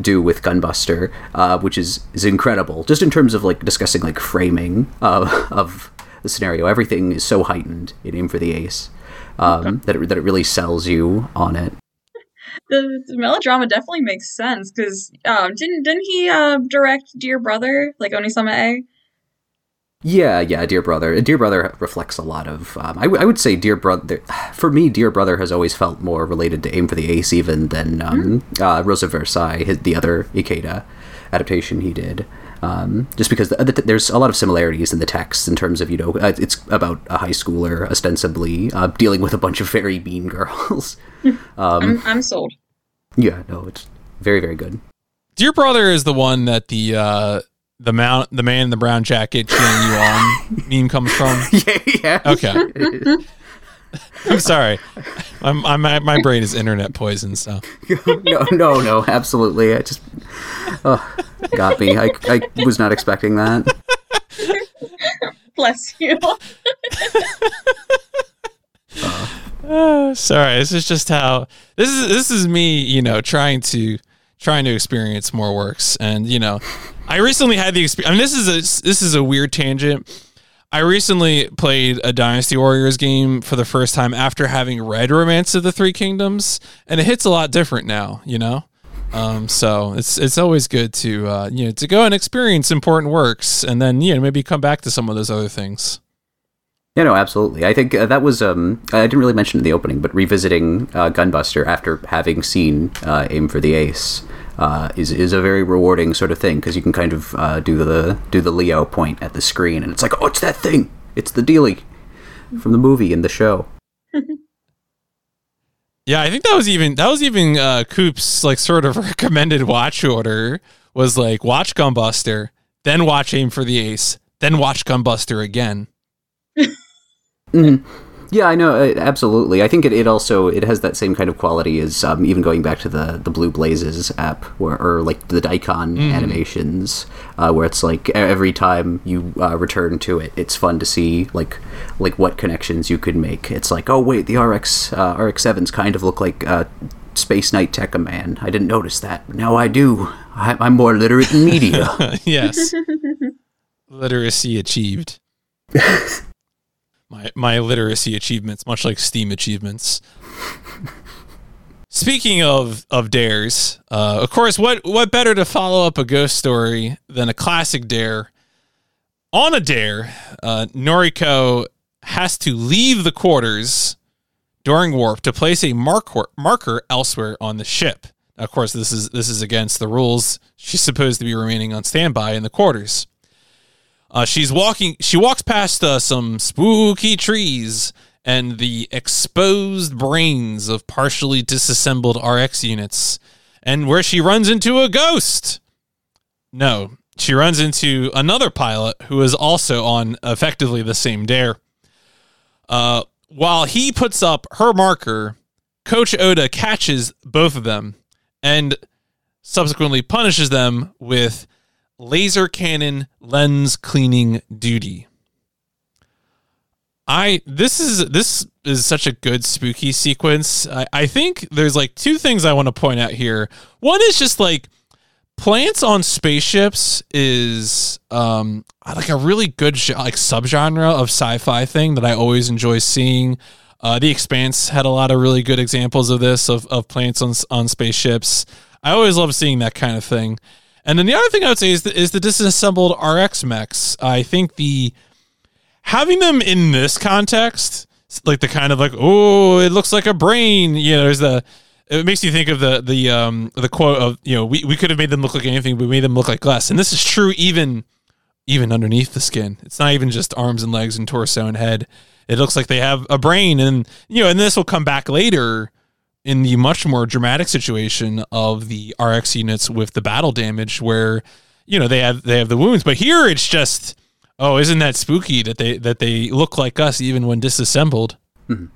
do with Gunbuster, uh, which is, is incredible. Just in terms of, like, discussing, like, framing uh, of the scenario. Everything is so heightened in Aim for the Ace. Um, okay. that, it, that it really sells you on it. The, the melodrama definitely makes sense, because um, didn't didn't he uh, direct Dear Brother, like Onisama-e? Yeah, yeah, Dear Brother. Dear Brother reflects a lot of... Um, I, w- I would say Dear Brother... For me, Dear Brother has always felt more related to Aim for the Ace even than um, mm-hmm. uh, Rosa Versailles, his, the other Ikeda adaptation he did. Um, just because the, the, there's a lot of similarities in the text in terms of, you know, uh, it's about a high schooler ostensibly uh, dealing with a bunch of very mean girls. um, I'm, I'm sold. Yeah, no, it's very, very good. Dear Brother is the one that the uh, the, mount, the man in the brown jacket cheering you on meme comes from. Yeah, yeah. Okay. I'm sorry. I'm, I'm, my, my brain is internet poison, so. no, no, no, absolutely. I just... Oh, got me. I, I was not expecting that. Bless you. uh. oh, sorry, this is just how... This is this is me, you know, trying to trying to experience more works. And, you know, I recently had the experience... I mean, this is a, this is a weird tangent... I recently played a Dynasty Warriors game for the first time after having read Romance of the Three Kingdoms, and it hits a lot different now, you know? Um, so it's it's always good to uh, you know to go and experience important works, and then you know maybe come back to some of those other things. Yeah, no, absolutely. I think uh, that was, um, I didn't really mention in the opening, but revisiting uh, Gunbuster after having seen uh, Aim for the Ace uh, is is a very rewarding sort of thing, because you can kind of uh, do the do the Leo point at the screen, and it's like, oh, it's that thing! It's the dealie from the movie and the show. Yeah, I think that was even, that was even uh, Coop's, like, sort of recommended watch order, was like, watch Gunbuster, then watch Aim for the Ace, then watch Gunbuster again. Mm-hmm. Yeah, I know. It, absolutely. I think it, it also, it has that same kind of quality as um, even going back to the, the Blue Blazes app or, or like the Daikon mm. animations uh, where it's like every time you uh, return to it, it's fun to see like like what connections you could make. It's like, oh, wait, the R X uh, R X sevens kind of look like uh, Space Knight Tekka Man. I didn't notice that, but now I do. I, I'm more literate in media. Yes. Literacy achieved. My my literacy achievements, much like STEAM achievements. Speaking of of dares, uh, of course, what what better to follow up a ghost story than a classic dare? On a dare, uh, Noriko has to leave the quarters during warp to place a marker marker elsewhere on the ship. Now, of course, this is this is against the rules. She's supposed to be remaining on standby in the quarters. Uh, she's walking. She walks past uh, some spooky trees and the exposed brains of partially disassembled R X units, and where she runs into a ghost. No, she runs into another pilot who is also on effectively the same dare. Uh, while he puts up her marker, Coach Oda catches both of them and subsequently punishes them with laser cannon lens cleaning duty. I this is this is such a good spooky sequence. I, I think there's like two things I want to point out here. One is just like plants on spaceships is um like a really good like subgenre of sci-fi thing that I always enjoy seeing. Uh, The Expanse had a lot of really good examples of this, of, of plants on on spaceships. I always love seeing that kind of thing. And then the other thing I would say is the, is the disassembled R X mechs. I think the having them in this context, like the kind of like, oh, it looks like a brain. You know, there's the it makes you think of the the um the quote of, you know, we, we could have made them look like anything, but we made them look like glass. And this is true even even underneath the skin. It's not even just arms and legs and torso and head. It looks like they have a brain, and you know, and this will come back later in the much more dramatic situation of the R X units with the battle damage, where you know they have they have the wounds. But here it's just, oh, isn't that spooky that they that they look like us even when disassembled? Mm-hmm.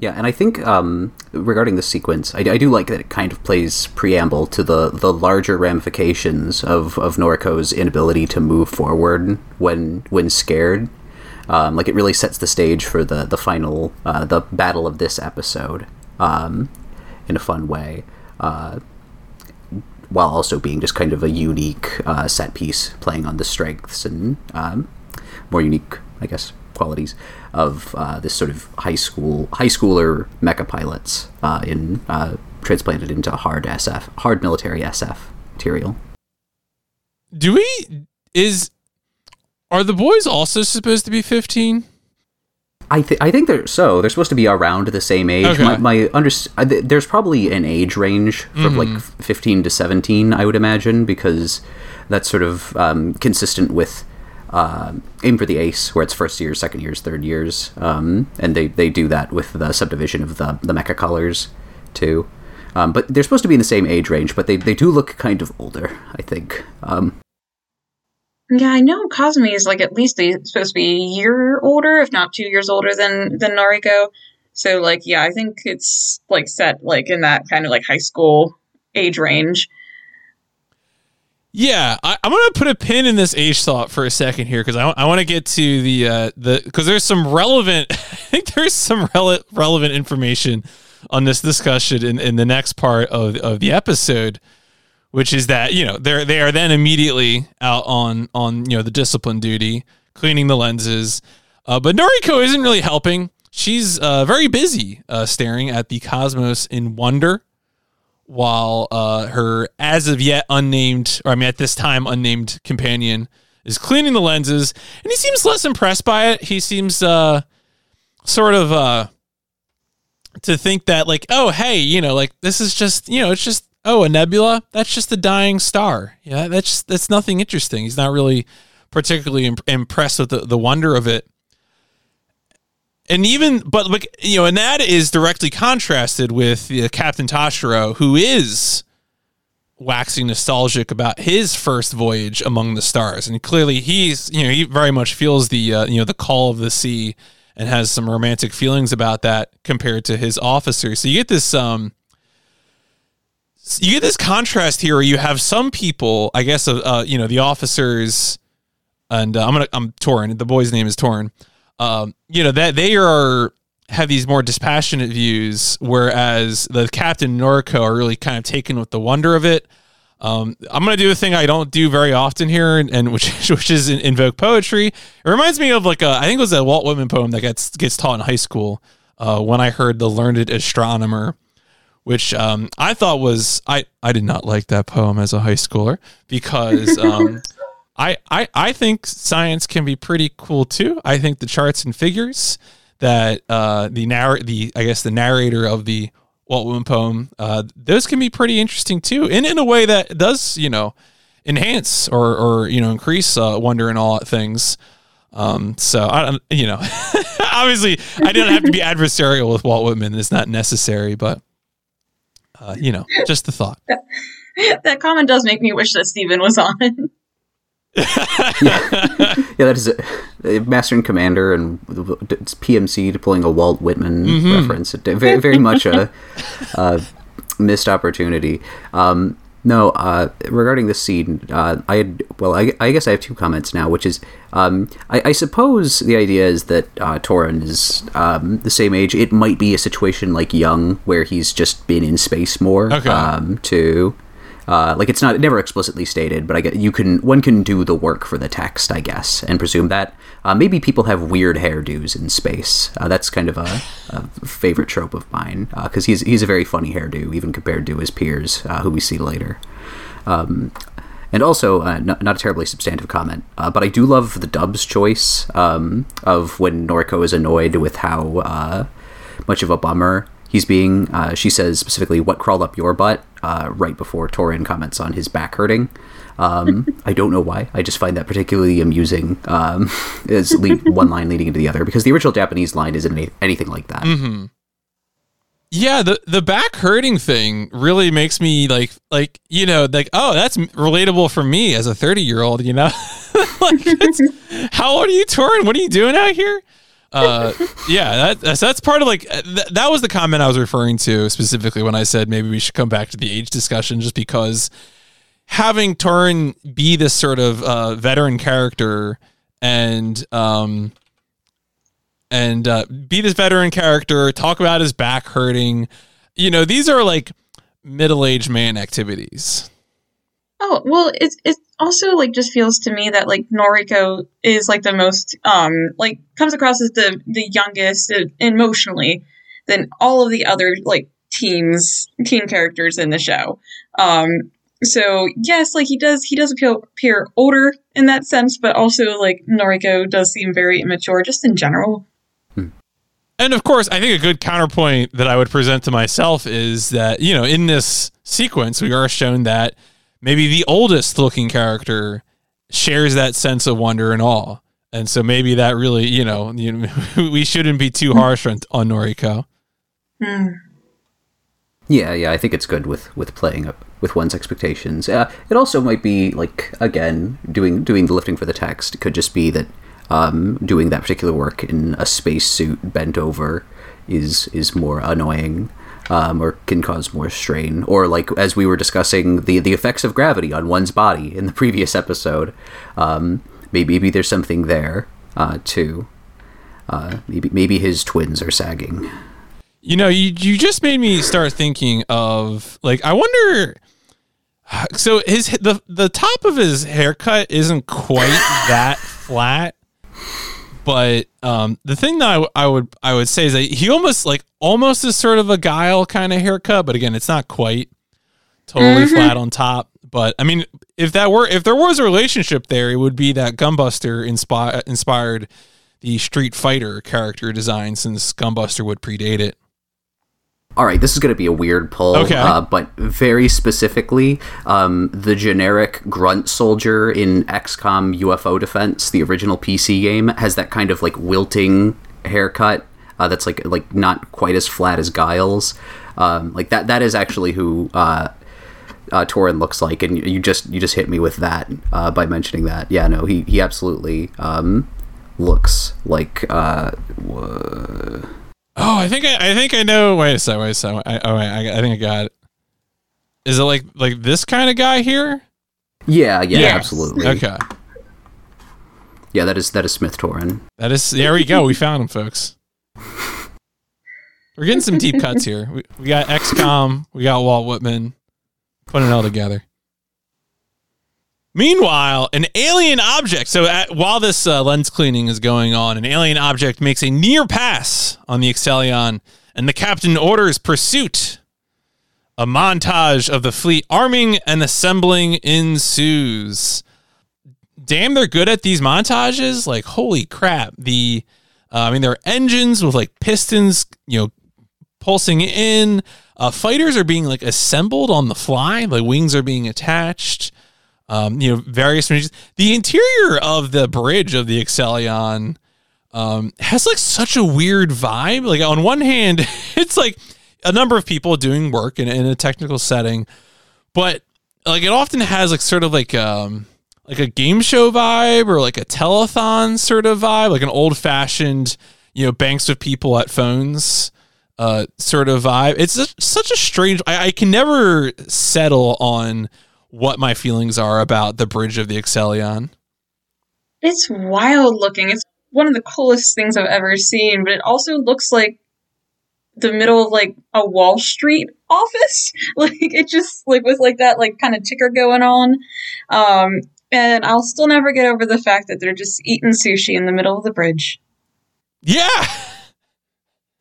Yeah, and I think um, regarding the sequence, I, I do like that it kind of plays preamble to the, the larger ramifications of, of Noriko's inability to move forward when when scared. Um, like, it really sets the stage for the the final uh, the battle of this episode um, in a fun way, uh, while also being just kind of a unique uh, set piece playing on the strengths and um, more unique, I guess, qualities of uh, this sort of high school high schooler mecha pilots uh, in uh, transplanted into hard S F hard military S F material. Do we is. Are the boys also supposed to be fifteen? I th- I think they're so. They're supposed to be around the same age. Okay. My, my under- there's probably an age range from mm-hmm. like fifteen to seventeen, I would imagine, because that's sort of um, consistent with uh, Aim for the Ace, where it's first years, second years, third years. Um, and they, they do that with the subdivision of the, the mecha colors, too. Um, but they're supposed to be in the same age range, but they, they do look kind of older, I think. Um Yeah, I know Cosme is like at least a, supposed to be a year older, if not two years older than than Noriko. So like, yeah, I think it's like set like in that kind of like high school age range. Yeah, I, I'm gonna put a pin in this age thought for a second here because I, I want to get to the uh, the because there's some relevant I think there's some rele- relevant information on this discussion in, in the next part of of the episode. Which is that, you know, they're they are then immediately out on on you know the discipline duty, cleaning the lenses. Uh, but Noriko isn't really helping. She's uh, very busy uh, staring at the cosmos in wonder, while uh, her as of yet unnamed, or I mean at this time unnamed companion is cleaning the lenses, and he seems less impressed by it. He seems uh, sort of uh, to think that like, oh hey, you know, like this is just you know it's just. Oh, a nebula? That's just a dying star. Yeah, that's just, that's nothing interesting. He's not really particularly imp- impressed with the, the wonder of it. And even, but like, you know, and that is directly contrasted with you know, Captain Tashiro, who is waxing nostalgic about his first voyage among the stars. And clearly he's, you know, he very much feels the, uh, you know, the call of the sea and has some romantic feelings about that compared to his officers. So you get this, um, You get this contrast here where you have some people, I guess, uh, you know, the officers, and uh, I'm gonna, I'm Torin. The boy's name is Torin. Um, you know that they are have these more dispassionate views, whereas the Captain and Noriko are really kind of taken with the wonder of it. Um, I'm gonna do a thing I don't do very often here, and, and which which is in, invoke poetry. It reminds me of like a, I think it was a Walt Whitman poem that gets gets taught in high school. Uh, when I heard the learned astronomer. Which um, I thought was I, I did not like that poem as a high schooler because um, I, I I think science can be pretty cool too. I think the charts and figures that uh, the narr- the I guess the narrator of the Walt Whitman poem uh, those can be pretty interesting too, and in a way that does you know enhance or or you know increase uh, wonder and all things. Um, so I don't you know obviously I didn't have to be adversarial with Walt Whitman. It's not necessary, but. Uh, you know, just the thought. That comment does make me wish that Steven was on. yeah. yeah, that is a, a Master and Commander and it's P M C deploying a Walt Whitman mm-hmm. reference. Very, very much a, a missed opportunity. Um, no, uh, regarding this scene, uh, I had, well, I, I guess I have two comments now, which is um, I, I suppose the idea is that uh, Torin is um, the same age. It might be a situation like Young, where he's just been in space more okay. um, to uh, like it's not never explicitly stated, but I get you can one can do the work for the text, I guess, and presume that uh, maybe people have weird hairdos in space. Uh, that's kind of a, a favorite trope of mine because uh, he's he's a very funny hairdo, even compared to his peers uh, who we see later. Um, And also, uh, not, not a terribly substantive comment, uh, but I do love the dub's choice um, of when Noriko is annoyed with how uh, much of a bummer he's being. Uh, she says specifically, "What crawled up your butt?" Uh, right before Torin comments on his back hurting. Um, I don't know why. I just find that particularly amusing. Um, is lead, one line leading into the other, because the original Japanese line isn't any, anything like that. Mm-hmm. Yeah, the, the back hurting thing really makes me like, like, you know, like, oh, that's relatable for me as a thirty year old, you know, like, it's, how old are you, Torin? What are you doing out here? Uh, yeah, that, that's, that's part of like, th- that was the comment I was referring to specifically when I said, maybe we should come back to the age discussion, just because having Torin be this sort of uh, veteran character and, um, and uh, be this veteran character, talk about his back hurting. You know, these are like middle-aged man activities. Oh, well, it's it also like just feels to me that like Noriko is like the most, um, like comes across as the, the youngest emotionally than all of the other like teens, teen characters in the show. Um, so yes, like he does, he does appeal, appear older in that sense, but also like Noriko does seem very immature just in general. And of course, I think a good counterpoint that I would present to myself is that, you know, in this sequence, we are shown that maybe the oldest looking character shares that sense of wonder and awe. And so maybe that really, you know, you know we shouldn't be too harsh on, on Noriko. Mm. Yeah, yeah, I think it's good with, with playing up with one's expectations. Uh, it also might be, like, again, doing doing the lifting for the text. It could just be that Um, doing that particular work in a spacesuit bent over is is more annoying, um, or can cause more strain. Or like as we were discussing the the effects of gravity on one's body in the previous episode, um, maybe, maybe there's something there uh, too. Uh, maybe maybe his twins are sagging. You know, you you just made me start thinking of like I wonder. So his the the top of his haircut isn't quite that flat. But um, the thing that I, w- I would I would say is that he almost like almost is sort of a Guile kind of haircut, but again, it's not quite totally mm-hmm. flat on top. But I mean, if that were if there was a relationship there, it would be that Gunbuster inspi- inspired the Street Fighter character design, since Gunbuster would predate it. All right, this is going to be a weird pull, okay. uh, but very specifically, um, the generic grunt soldier in X COM U F O Defense, the original P C game, has that kind of like wilting haircut uh, that's like like not quite as flat as Guile's. Um, like that that is actually who uh, uh, Torin looks like, and you just you just hit me with that uh, by mentioning that. Yeah, no, he he absolutely um, looks like. Uh, wh- Oh, I think I, I think I know. Wait a second. Wait a second. I, oh, wait, I, I think I got it. Is it like like this kind of guy here? Yeah. Yeah. Yes. Absolutely. Okay. Yeah, that is that is Smith Torin. That is. There we go. We found him, folks. We're getting some deep cuts here. We, we got X COM. We got Walt Whitman. Putting it all together. Meanwhile, an alien object. So at, while this uh, lens cleaning is going on, an alien object makes a near pass on the Excellion, and the captain orders pursuit. A montage of the fleet arming and assembling ensues. Damn, they're good at these montages. Like, holy crap. The, uh, I mean, there are engines with like pistons, you know, pulsing in. Uh, fighters are being like assembled on the fly. Like wings are being attached. Um, you know, various the interior of the bridge of the Excellion um, has like such a weird vibe. Like on one hand, it's like a number of people doing work in, in a technical setting, but like it often has like sort of like um, like a game show vibe or like a telethon sort of vibe, like an old fashioned, you know, banks of people at phones uh, sort of vibe. It's just such a strange. I, I can never settle on what my feelings are about the bridge of the Excellion. It's wild looking. It's one of the coolest things I've ever seen, but it also looks like the middle of like a Wall Street office. Like it just like was like that like kind of ticker going on. Um, and I'll still never get over the fact that they're just eating sushi in the middle of the bridge. Yeah.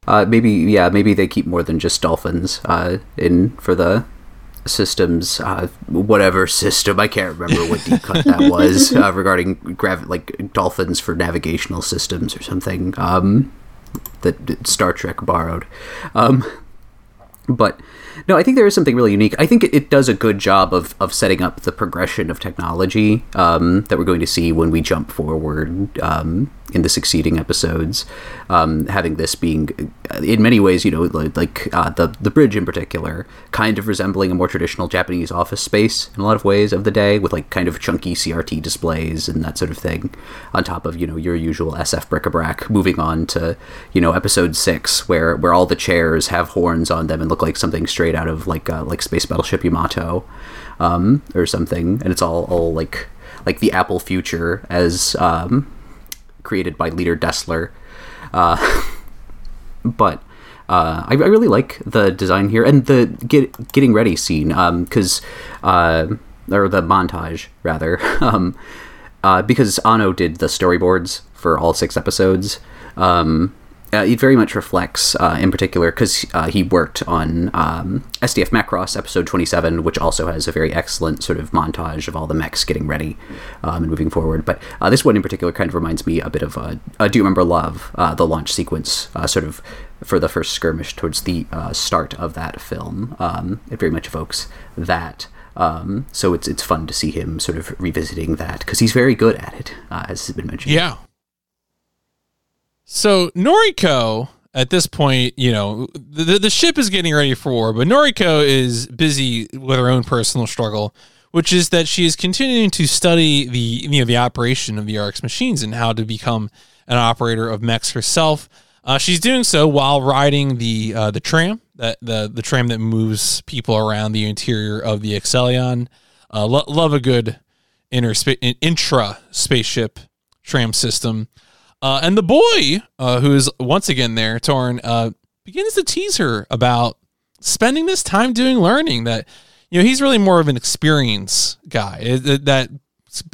Uh, maybe yeah, maybe they keep more than just dolphins uh, in for the systems, uh, whatever system. I can't remember what deep cut that was uh, regarding gravi- like dolphins for navigational systems or something. Um, that Star Trek borrowed. Um, but no, I think there is something really unique. I think it, it does a good job of, of setting up the progression of technology um, that we're going to see when we jump forward um, in the succeeding episodes. Um, having this being, in many ways, you know, like, like uh, the the bridge in particular, kind of resembling a more traditional Japanese office space in a lot of ways of the day, with like kind of chunky C R T displays and that sort of thing, on top of, you know, your usual S F bric-a-brac. Moving on to, you know, episode six, where where all the chairs have horns on them and look like something straight out of like uh, like Space Battleship Yamato um, or something, and it's all all like like the Apple future as um, created by Leader Dessler. Uh, but uh, I, I really like the design here and the get, getting ready scene because um, uh, or the montage rather um, uh, because Anno did the storyboards for all six episodes. Um, Uh, it very much reflects, uh, in particular, because uh, he worked on um, S D F Macross episode twenty-seven, which also has a very excellent sort of montage of all the mechs getting ready um, and moving forward. But uh, this one in particular kind of reminds me a bit of uh, uh, Do You Remember Love, uh, the launch sequence, uh, sort of for the first skirmish towards the uh, start of that film. Um, it very much evokes that. Um, so it's it's fun to see him sort of revisiting that, because he's very good at it, uh, as has been mentioned. Yeah. So Noriko, at this point, you know, the, the ship is getting ready for war, but Noriko is busy with her own personal struggle, which is that she is continuing to study the, you know, the operation of the Ark's machines and how to become an operator of mechs herself. Uh, she's doing so while riding the uh, the tram, that the the tram that moves people around the interior of the Excellion. Uh, lo- love a good inter- intra spaceship tram system. Uh, and the boy, uh, who is once again there, Torn, uh, begins to tease her about spending this time doing learning. That, you know, he's really more of an experience guy. It, it, that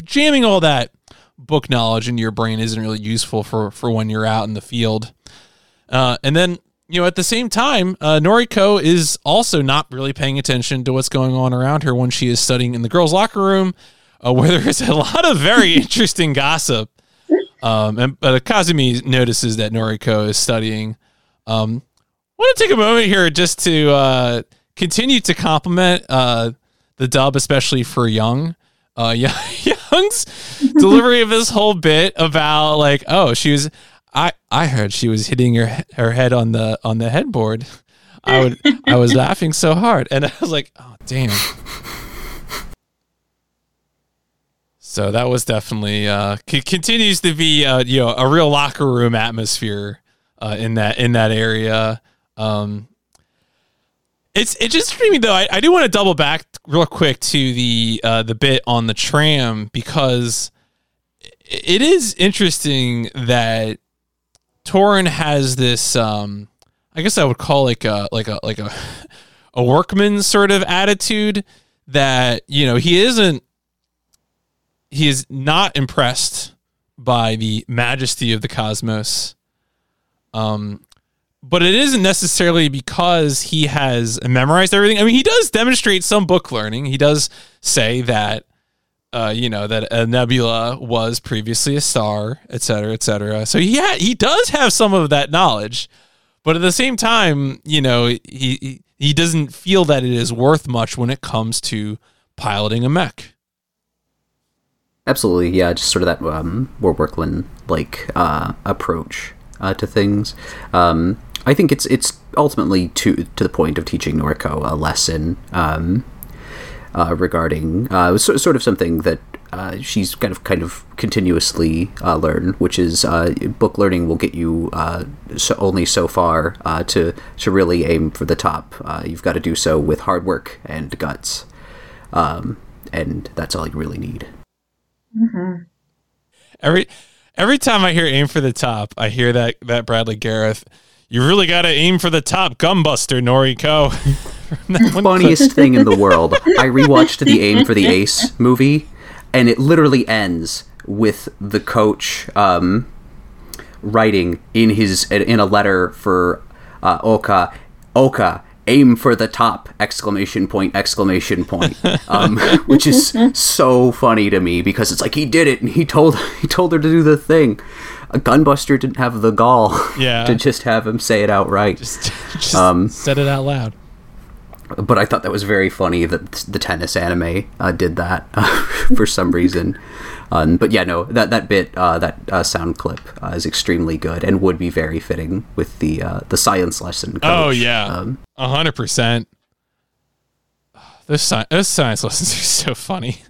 jamming all that book knowledge into your brain isn't really useful for, for when you're out in the field. Uh, and then, you know, at the same time, uh, Noriko is also not really paying attention to what's going on around her when she is studying in the girls' locker room, uh, where there is a lot of very interesting gossip. Um, and but Kazumi notices that Noriko is studying. Um, I want to take a moment here just to uh, continue to compliment uh, the dub, especially for Young. Uh, Young's delivery of this whole bit about like, oh, she was. I, I heard she was hitting her her head on the on the headboard. I would I was laughing so hard, and I was like, oh, damn. So that was definitely uh, c- continues to be uh, you know, a real locker room atmosphere uh, in that in that area. Um, it's it just for me though. I, I do want to double back real quick to the uh, the bit on the tram, because it is interesting that Torrin has this. Um, I guess I would call like a like a like a a workman sort of attitude that, you know, he isn't. He is not impressed by the majesty of the cosmos. Um, but it isn't necessarily because he has memorized everything. I mean, he does demonstrate some book learning. He does say that, uh, you know, that a nebula was previously a star, et cetera, et cetera. So he ha- he does have some of that knowledge, but at the same time, you know, he, he, he doesn't feel that it is worth much when it comes to piloting a mech. Absolutely, yeah, just sort of that um, Warburg-like uh, approach uh, to things. Um, I think it's it's ultimately to to the point of teaching Noriko a lesson um, uh, regarding uh, so, sort of something that uh, she's kind of kind of continuously uh, learn, which is uh, book learning will get you uh, so only so far uh, to to really aim for the top. Uh, you've got to do so with hard work and guts, um, and that's all you really need. Mm-hmm. Every every time I hear "Aim for the Top," I hear that that Bradley Gareth, You really got to aim for the top, Gumbuster, Noriko. Funniest thing in the world. I rewatched the Aim for the Ace movie, and it literally ends with the coach um, writing in his in a letter for uh, Oka, Oka, aim for the top, exclamation point, exclamation point, um, which is so funny to me because it's like he did it and he told he told her to do the thing. A Gunbuster didn't have the gall yeah. to just have him say it outright. Just, just um, said it out loud. But I thought that was very funny that the tennis anime uh, did that uh, for some reason. Um, but yeah, no, that that bit, uh, that uh, sound clip uh, is extremely good and would be very fitting with the uh, the science lesson. Coach. Oh yeah, a hundred percent. Those science lessons are so funny.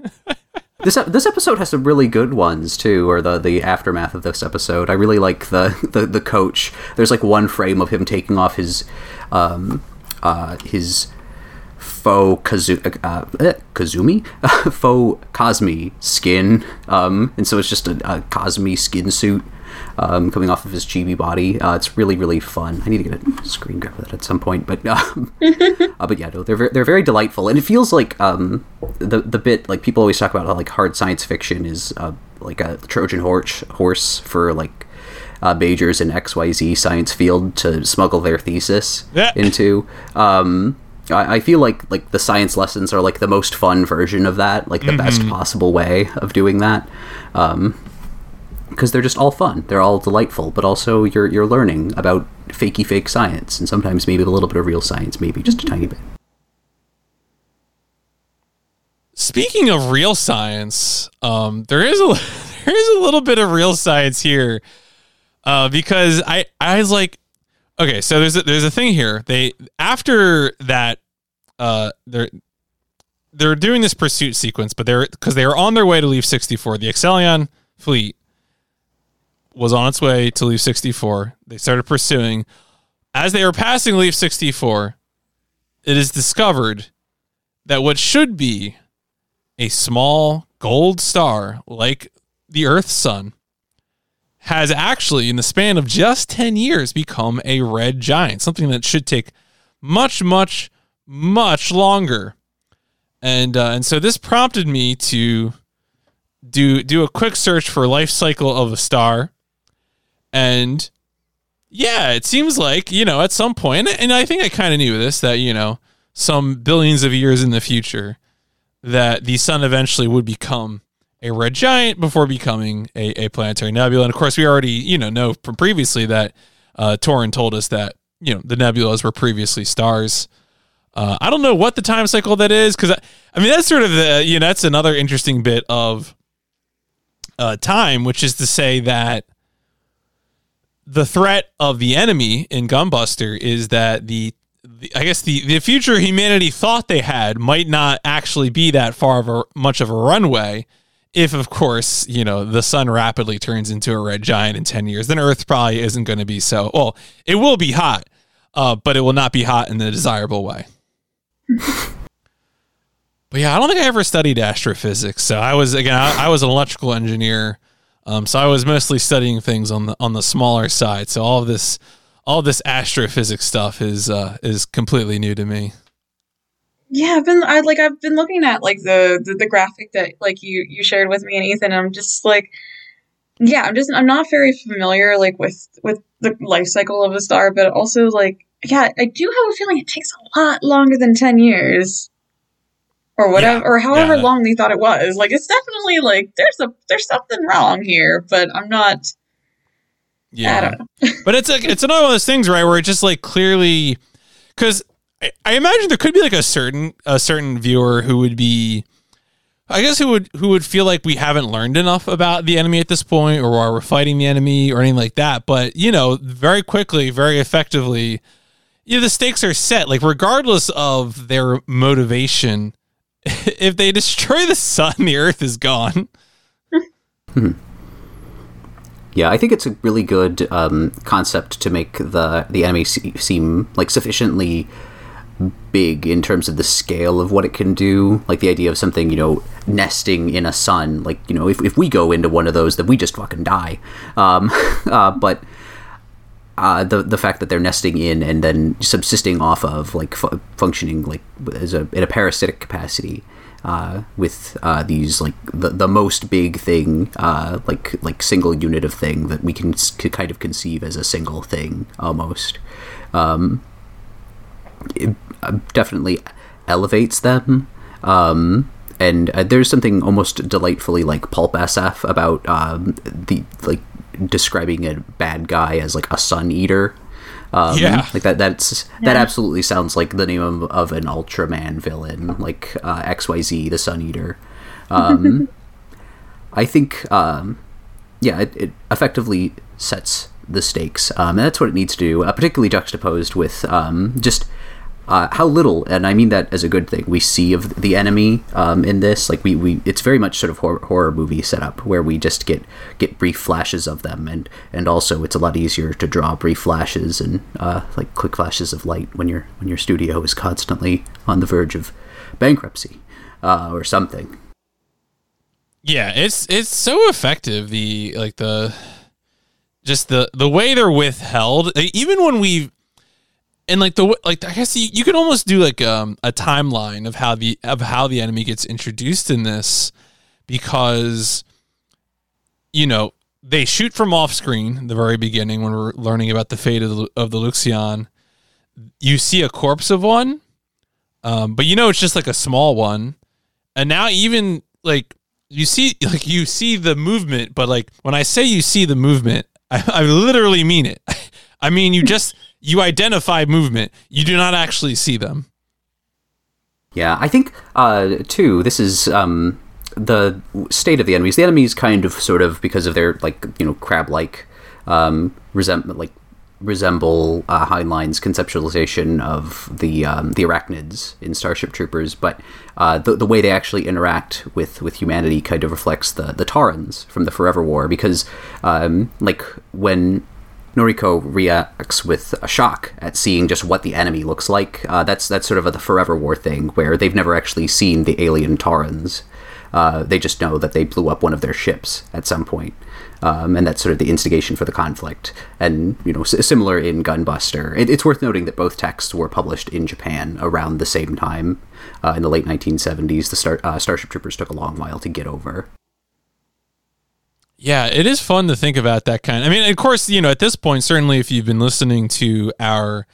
This this episode has some really good ones too, or the, the aftermath of this episode. I really like the, the, the coach. There's like one frame of him taking off his um uh his. faux Kazu- uh, eh, Kazumi? faux Cosmi skin. Um, and so it's just a, a Cosmi skin suit um, coming off of his chibi body. Uh, it's really, really fun. I need to get a screen grab of that at some point. But um, uh, but yeah, no, they're, ver- they're very delightful. And it feels like um, the the bit, like people always talk about how like hard science fiction is uh, like a Trojan horse horse for like uh, majors in X Y Z science field to smuggle their thesis yeah. into. Um I feel like like the science lessons are like the most fun version of that, like the mm-hmm. best possible way of doing that, um, because they're just all fun. They're all delightful, but also you're you're learning about fakey fake science, and sometimes maybe a little bit of real science, maybe just a tiny bit. Speaking of real science, um, there is a there is a little bit of real science here, uh, because I I was like. Okay, so there's a, there's a thing here. They after that, uh, they're they're doing this pursuit sequence, but they're because they were on their way to leave sixty-four. The Excellion fleet was on its way to leave sixty-four. They started pursuing. As they were passing Leaf sixty-four, it is discovered that what should be a small gold star, like the Earth's sun, has actually, in the span of just ten years, become a red giant, something that should take much, much, much longer. And uh, and so this prompted me to do do a quick search for life cycle of a star. And yeah, it seems like, you know, at some point, and I think I kind of knew this, that, you know, some billions of years in the future, that the sun eventually would become a red giant before becoming a, a planetary nebula. And of course we already, you know, know from previously that uh, Torin told us that, you know, the nebulas were previously stars. Uh, I don't know what the time cycle that is. Cause I, I mean, that's sort of the, you know, that's another interesting bit of uh, time, which is to say that the threat of the enemy in Gunbuster is that the, the I guess the, the future humanity thought they had might not actually be that far of a, much of a runway. If, of course, you know, the sun rapidly turns into a red giant in ten years, then Earth probably isn't going to be so... Well, it will be hot, uh, but it will not be hot in the desirable way. But yeah, I don't think I ever studied astrophysics. So I was, again, I, I was an electrical engineer. Um, so I was mostly studying things on the on the smaller side. So all of this, all of this astrophysics stuff is uh, is completely new to me. Yeah, I've been I like I've been looking at like the, the, the graphic that like you, you shared with me and Ethan, and I'm just like yeah, I'm just I'm not very familiar like with, with the life cycle of a star, but also like yeah, I do have a feeling it takes a lot longer than ten years. Or whatever yeah, or however yeah. long they thought it was. Like it's definitely like there's a there's something wrong here, but I'm not Yeah. I don't know. But it's like it's another one of those things, right, where it just like clearly because I imagine there could be like a certain a certain viewer who would be, I guess who would who would feel like we haven't learned enough about the enemy at this point, or are we fighting the enemy or anything like that. But you know, very quickly, very effectively, you know, the stakes are set. Like regardless of their motivation, if they destroy the sun, the Earth is gone. Hmm. Yeah, I think it's a really good um, concept to make the the enemy se- seem like sufficiently big in terms of the scale of what it can do, like the idea of something, you know, nesting in a sun, like, you know, if, if we go into one of those, then we just fucking die. Um, uh, but uh, the the fact that they're nesting in and then subsisting off of, like, fu- functioning like as a in a parasitic capacity uh, with uh, these, like, the the most big thing, uh, like like single unit of thing that we can c- kind of conceive as a single thing almost. Um, it definitely elevates them. Um, and uh, there's something almost delightfully, like, pulp S F about um, the, like, describing a bad guy as, like, a sun eater. Um, yeah. Like, that That's yeah. that absolutely sounds like the name of, of an Ultraman villain, like uh, X Y Z, the Sun Eater. Um, I think, um, yeah, it, it effectively sets the stakes. Um, and that's what it needs to do, uh, particularly juxtaposed with um, just... Uh, how little, and I mean that as a good thing, we see of the enemy um, in this. Like, we, we it's very much sort of horror, horror movie setup where we just get, get brief flashes of them, and, and also it's a lot easier to draw brief flashes and uh, like quick flashes of light when your when your studio is constantly on the verge of bankruptcy uh, or something. Yeah, it's it's so effective. The like the just the the way they're withheld, even when we. And like the like, I guess you, you could almost do like um, a timeline of how the of how the enemy gets introduced in this, because you know they shoot from off screen in the very beginning when we're learning about the fate of the, of the Luxion. You see a corpse of one, um, but you know it's just like a small one. And now even like you see like you see the movement, but like when I say you see the movement, I, I literally mean it. I mean you just. You identify movement. You do not actually see them. Yeah, I think, uh, too, this is um, the state of the enemies. The enemies kind of sort of, because of their, like, you know, crab-like um, resentment, like, resemble uh, Heinlein's conceptualization of the um, the arachnids in Starship Troopers, but uh, the, the way they actually interact with, with humanity kind of reflects the, the Taurans from the Forever War, because, um, like, when... Noriko reacts with a shock at seeing just what the enemy looks like. Uh, that's that's sort of a, the Forever War thing, where they've never actually seen the alien Taurans. Uh, they just know that they blew up one of their ships at some point. Um, and that's sort of the instigation for the conflict. And, you know, s- similar in Gunbuster. It, it's worth noting that both texts were published in Japan around the same time. Uh, in the late nineteen seventies, the Star, uh, Starship Troopers took a long while to get over. Yeah, it is fun to think about that kind. I mean, of course, you know, at this point, certainly if you've been listening to our,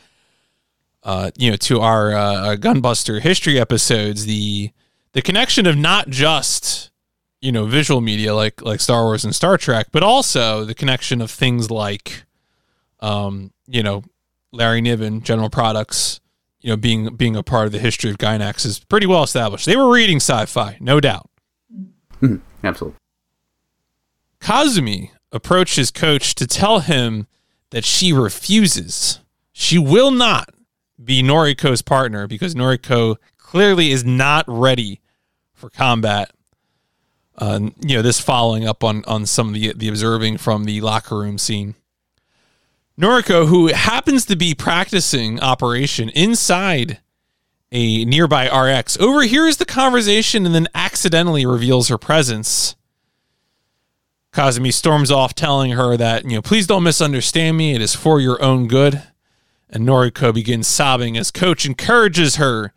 uh, you know, to our, uh, our Gunbuster history episodes, the the connection of not just, you know, visual media like like Star Wars and Star Trek, but also the connection of things like, um, you know, Larry Niven, General Products, you know, being being a part of the history of Gainax is pretty well established. They were reading sci-fi, no doubt. Mm-hmm. Absolutely. Kazumi approaches Coach to tell him that she refuses. She will not be Noriko's partner because Noriko clearly is not ready for combat. Uh, you know, this following up on, on some of the, the observing from the locker room scene. Noriko, who happens to be practicing operation inside a nearby R X, overhears the conversation and then accidentally reveals her presence. Kazumi storms off, telling her that, you know, please don't misunderstand me. It is for your own good. And Noriko begins sobbing as Coach encourages her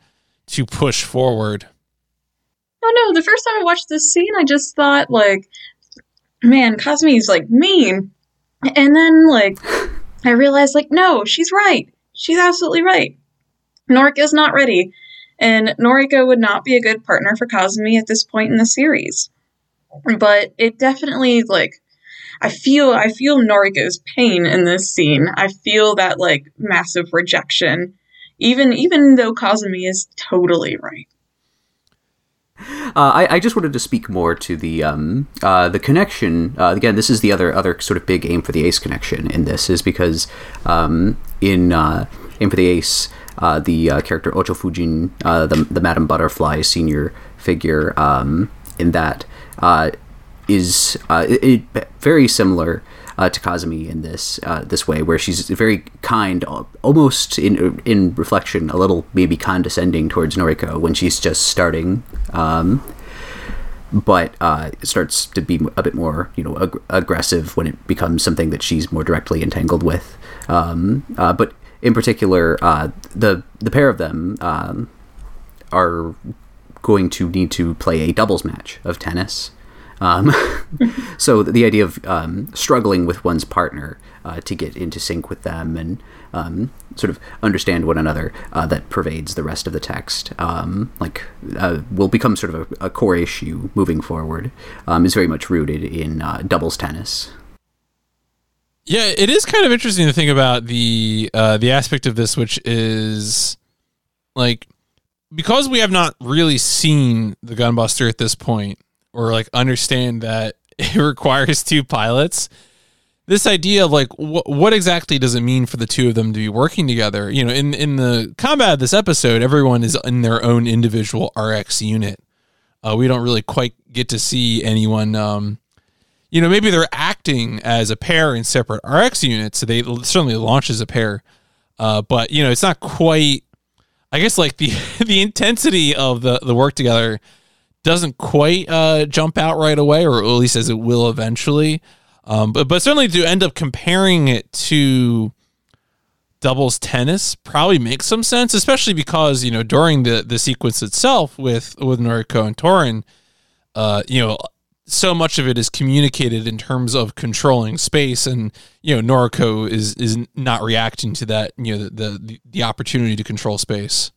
to push forward. Oh, no. The first time I watched this scene, I just thought, like, man, Kazumi's, like, mean. And then, like, I realized, like, no, she's right. She's absolutely right. Noriko's not ready. And Noriko would not be a good partner for Kazumi at this point in the series. But it definitely, like, I feel I feel Noriko's pain in this scene. I feel that, like, massive rejection, even even though Kazumi is totally right. Uh, I, I just wanted to speak more to the um, uh, the connection. Uh, again, this is the other other sort of big aim for the Ace connection in this, is because um, in uh, Aim for the Ace, uh, the uh, character Ocho Fujin, uh, the, the Madame Butterfly senior figure um, in that, Uh, is uh, it, it very similar uh, to Kazumi in this uh, this way, where she's very kind, almost in in reflection, a little maybe condescending towards Noriko when she's just starting. Um, but uh, it starts to be a bit more, you know, ag- aggressive when it becomes something that she's more directly entangled with. Um, uh, but in particular, uh, the the pair of them um, are going to need to play a doubles match of tennis. Um, so the idea of um, struggling with one's partner uh, to get into sync with them and um, sort of understand one another uh, that pervades the rest of the text, um, like uh, will become sort of a, a core issue moving forward, um, is very much rooted in uh, doubles tennis. Yeah, it is kind of interesting to think about the uh, the aspect of this, which is like, because we have not really seen the Gunbuster at this point, or like understand that it requires two pilots, this idea of like, wh- what exactly does it mean for the two of them to be working together? You know, in, in the combat of this episode, everyone is in their own individual R X unit. Uh, we don't really quite get to see anyone, um, you know, maybe they're acting as a pair in separate R X units. So they certainly launch as a pair. Uh, but you know, it's not quite, I guess like the, the intensity of the, the work together doesn't quite uh, jump out right away, or at least as it will eventually. Um, but, but certainly to end up comparing it to doubles tennis probably makes some sense, especially because, you know, during the, the sequence itself with, with Noriko and Torin, uh, you know, so much of it is communicated in terms of controlling space, and, you know, Noriko is, is not reacting to that, you know, the, the, the opportunity to control space.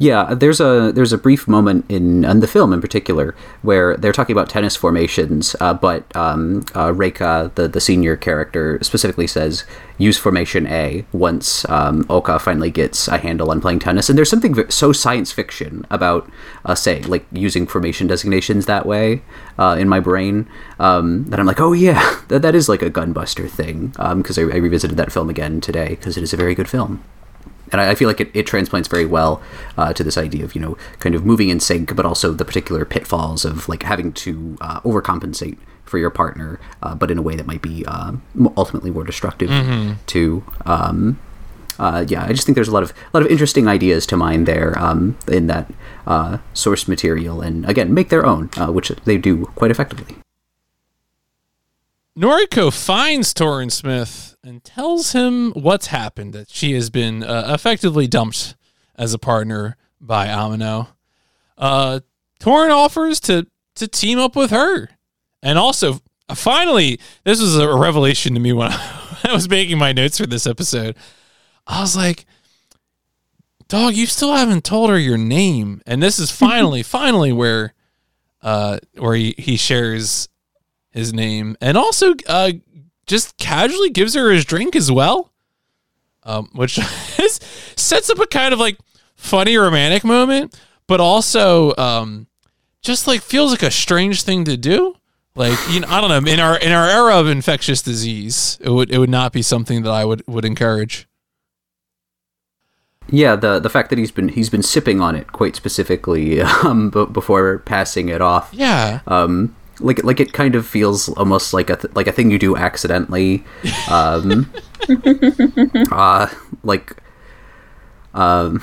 Yeah, there's a there's a brief moment in, in the film in particular where they're talking about tennis formations, uh, but um, uh, Reika, the, the senior character, specifically says, use formation A once um, Oka finally gets a handle on playing tennis. And there's something so science fiction about uh, saying, like, using formation designations that way uh, in my brain um, that I'm like, oh yeah, that, that is like a Gunbuster thing, because um, I, I revisited that film again today because it is a very good film. And I feel like it, it transplants very well uh, to this idea of, you know, kind of moving in sync, but also the particular pitfalls of like having to uh, overcompensate for your partner, uh, but in a way that might be uh, ultimately more destructive mm-hmm. to. Um, uh, yeah, I just think there's a lot of a lot of interesting ideas to mine there um, in that uh, source material, and again, make their own, uh, which they do quite effectively. Noriko finds Torin Smith and tells him what's happened, that she has been uh, effectively dumped as a partner by Amino. Uh, Torin offers to, to team up with her. And also, uh, finally, this was a revelation to me when I, when I was making my notes for this episode. I was like, dog, you still haven't told her your name. And this is finally, finally where, uh, where he, he shares his name, and also uh, just casually gives her his drink as well, um, which is, sets up a kind of like funny romantic moment, but also um, just like feels like a strange thing to do. Like, you know, I don't know, in our in our era of infectious disease, it would it would not be something that I would, would encourage. Yeah, the the fact that he's been he's been sipping on it quite specifically, um, b- before passing it off. Yeah. Um. Like, like it kind of feels almost like a th- like a thing you do accidentally, um, uh, like, um,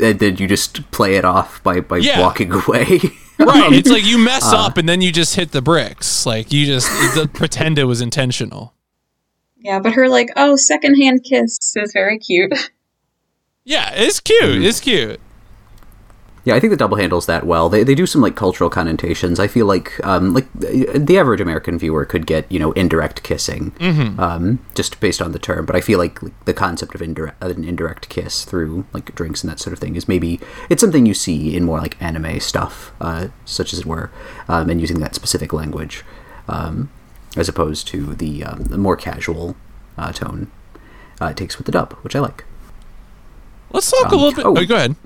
and then you just play it off by, by yeah. walking away. Right, um, it's like you mess uh, up and then you just hit the bricks. Like you just the, pretend it was intentional. Yeah, but her like oh secondhand kiss is very cute. Yeah, it's cute. Mm-hmm. It's cute. Yeah, I think the double handles that well. They they do some like cultural connotations. I feel like um, like the average American viewer could get, you know, indirect kissing, mm-hmm. um, just based on the term. But I feel like the concept of indirect, an indirect kiss through like drinks and that sort of thing is maybe it's something you see in more like anime stuff, uh, such as it were, um, and using that specific language, um, as opposed to the, um, the more casual uh, tone uh, it takes with the dub, which I like. Let's talk um, a little bit. Oh, oh go ahead.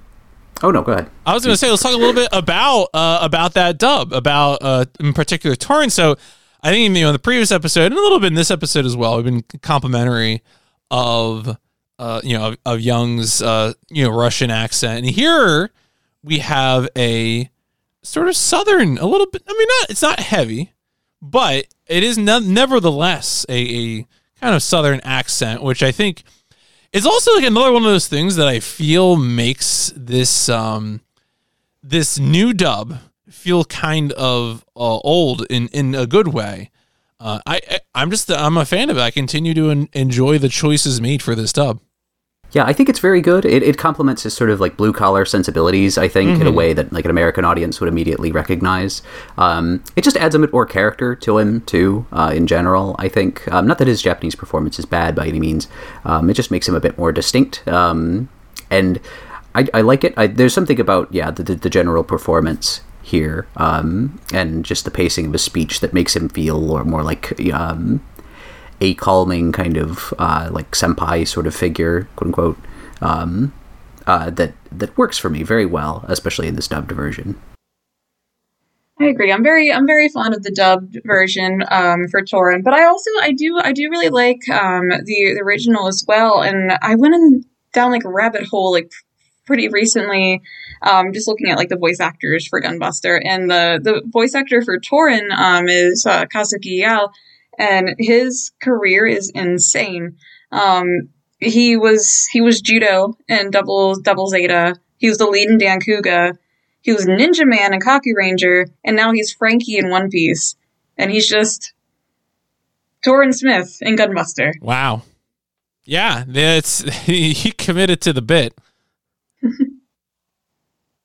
Oh no, go ahead. I was going to say, let's talk a little bit about uh, about that dub, about uh, in particular Torin. So I think, you know, in the previous episode and a little bit in this episode as well, we've been complimentary of uh, you know of, of Young's uh, you know Russian accent, and here we have a sort of southern, a little bit. I mean, not it's not heavy, but it is no, nevertheless a, a kind of southern accent, which I think. It's also like another one of those things that I feel makes this um, this new dub feel kind of uh, old in, in a good way. Uh, I, I I'm just I'm a fan of it. I continue to en- enjoy the choices made for this dub. Yeah, I think it's very good. It it complements his sort of like blue collar sensibilities, I think, mm-hmm. in a way that like an American audience would immediately recognize. Um, it just adds a bit more character to him too, uh, in general, I think. Um, not that his Japanese performance is bad by any means. Um, it just makes him a bit more distinct. Um, and I, I like it. I, there's something about yeah the the, the general performance here, um, and just the pacing of his speech that makes him feel or more like um. a calming kind of uh, like senpai sort of figure, quote unquote, um, uh, that that works for me very well, especially in this dubbed version. I agree. I'm very I'm very fond of the dubbed version um, for Torin, but I also I do I do really like um, the, the original as well. And I went in, down like a rabbit hole like pretty recently, um, just looking at like the voice actors for Gunbuster, and the the voice actor for Torin um, is uh, Kazuki Yao. And his career is insane. Um, he was he was judo in double double Zeta. He was the lead in Dankuga. He was Ninja Man in Kaku Ranger, and now he's Frankie in One Piece. And he's just Torin Smith in Gunbuster. Wow, yeah, that's he committed to the bit.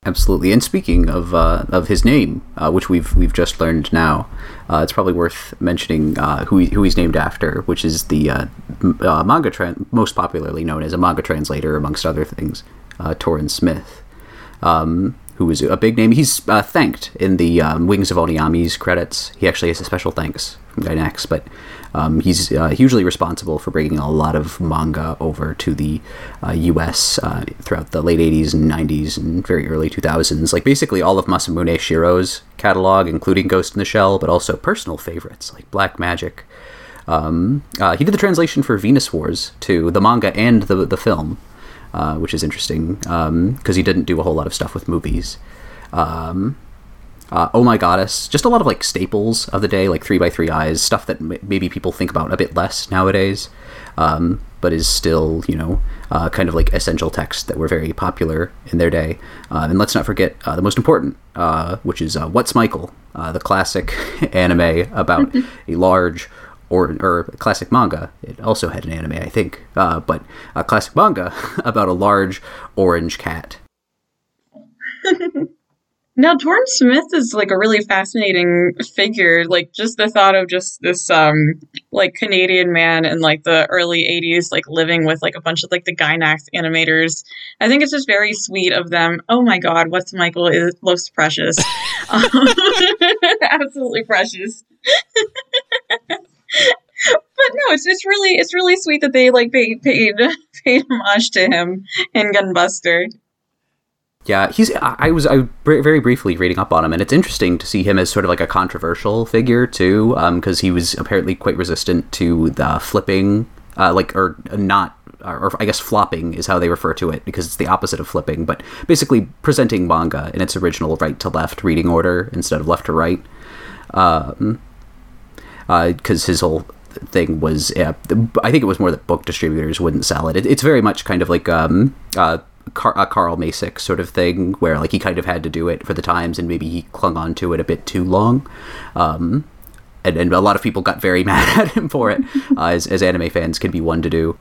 Absolutely. And speaking of uh, of his name, uh, which we've we've just learned now, uh, it's probably worth mentioning uh, who he, who he's named after, which is the uh, m- uh, manga tra- most popularly known as a manga translator, amongst other things, uh, Torin Smith, um, who is a big name. He's uh, thanked in the um, Wings of Oniyami's credits. He actually has a special thanks from Gainax, but um, he's uh, hugely responsible for bringing a lot of manga over to the uh, U S uh, throughout the late eighties and nineties and very early two thousands. Like basically all of Masamune Shiro's catalog, including Ghost in the Shell, but also personal favorites like Black Magic. Um, uh, he did the translation for Venus Wars too, the manga and the the film. Uh, which is interesting because um, he didn't do a whole lot of stuff with movies. Um, uh, oh My Goddess, just a lot of like staples of the day, like Three by Three Eyes, stuff that m- maybe people think about a bit less nowadays, um, but is still, you know, uh, kind of like essential texts that were very popular in their day. Uh, and let's not forget uh, the most important, uh, which is uh, What's Michael, uh, the classic anime about a large... Or, or classic manga. It also had an anime, I think, uh, but a classic manga about a large orange cat. Now, Torin Smith is like a really fascinating figure. Like just the thought of just this um, like Canadian man in like the early eighties, like living with like a bunch of like the Gainax animators. I think it's just very sweet of them. Oh my God, What's Michael is looks precious, um, absolutely precious. But no, it's it's really it's really sweet that they like paid paid paid homage to him in Gunbuster. Yeah, he's. I was I very briefly reading up on him, and it's interesting to see him as sort of like a controversial figure too, because um, he was apparently quite resistant to the flipping, uh, like or not, or I guess flopping is how they refer to it because it's the opposite of flipping, but basically presenting manga in its original right to left reading order instead of left to right. Um, because uh, his whole thing was, uh, I think it was more that book distributors wouldn't sell it. it it's very much kind of like um, uh, Car- a Carl Masick sort of thing, where like he kind of had to do it for the times, and maybe he clung on to it a bit too long. Um, and, and a lot of people got very mad at him for it, uh, as, as anime fans can be one to do.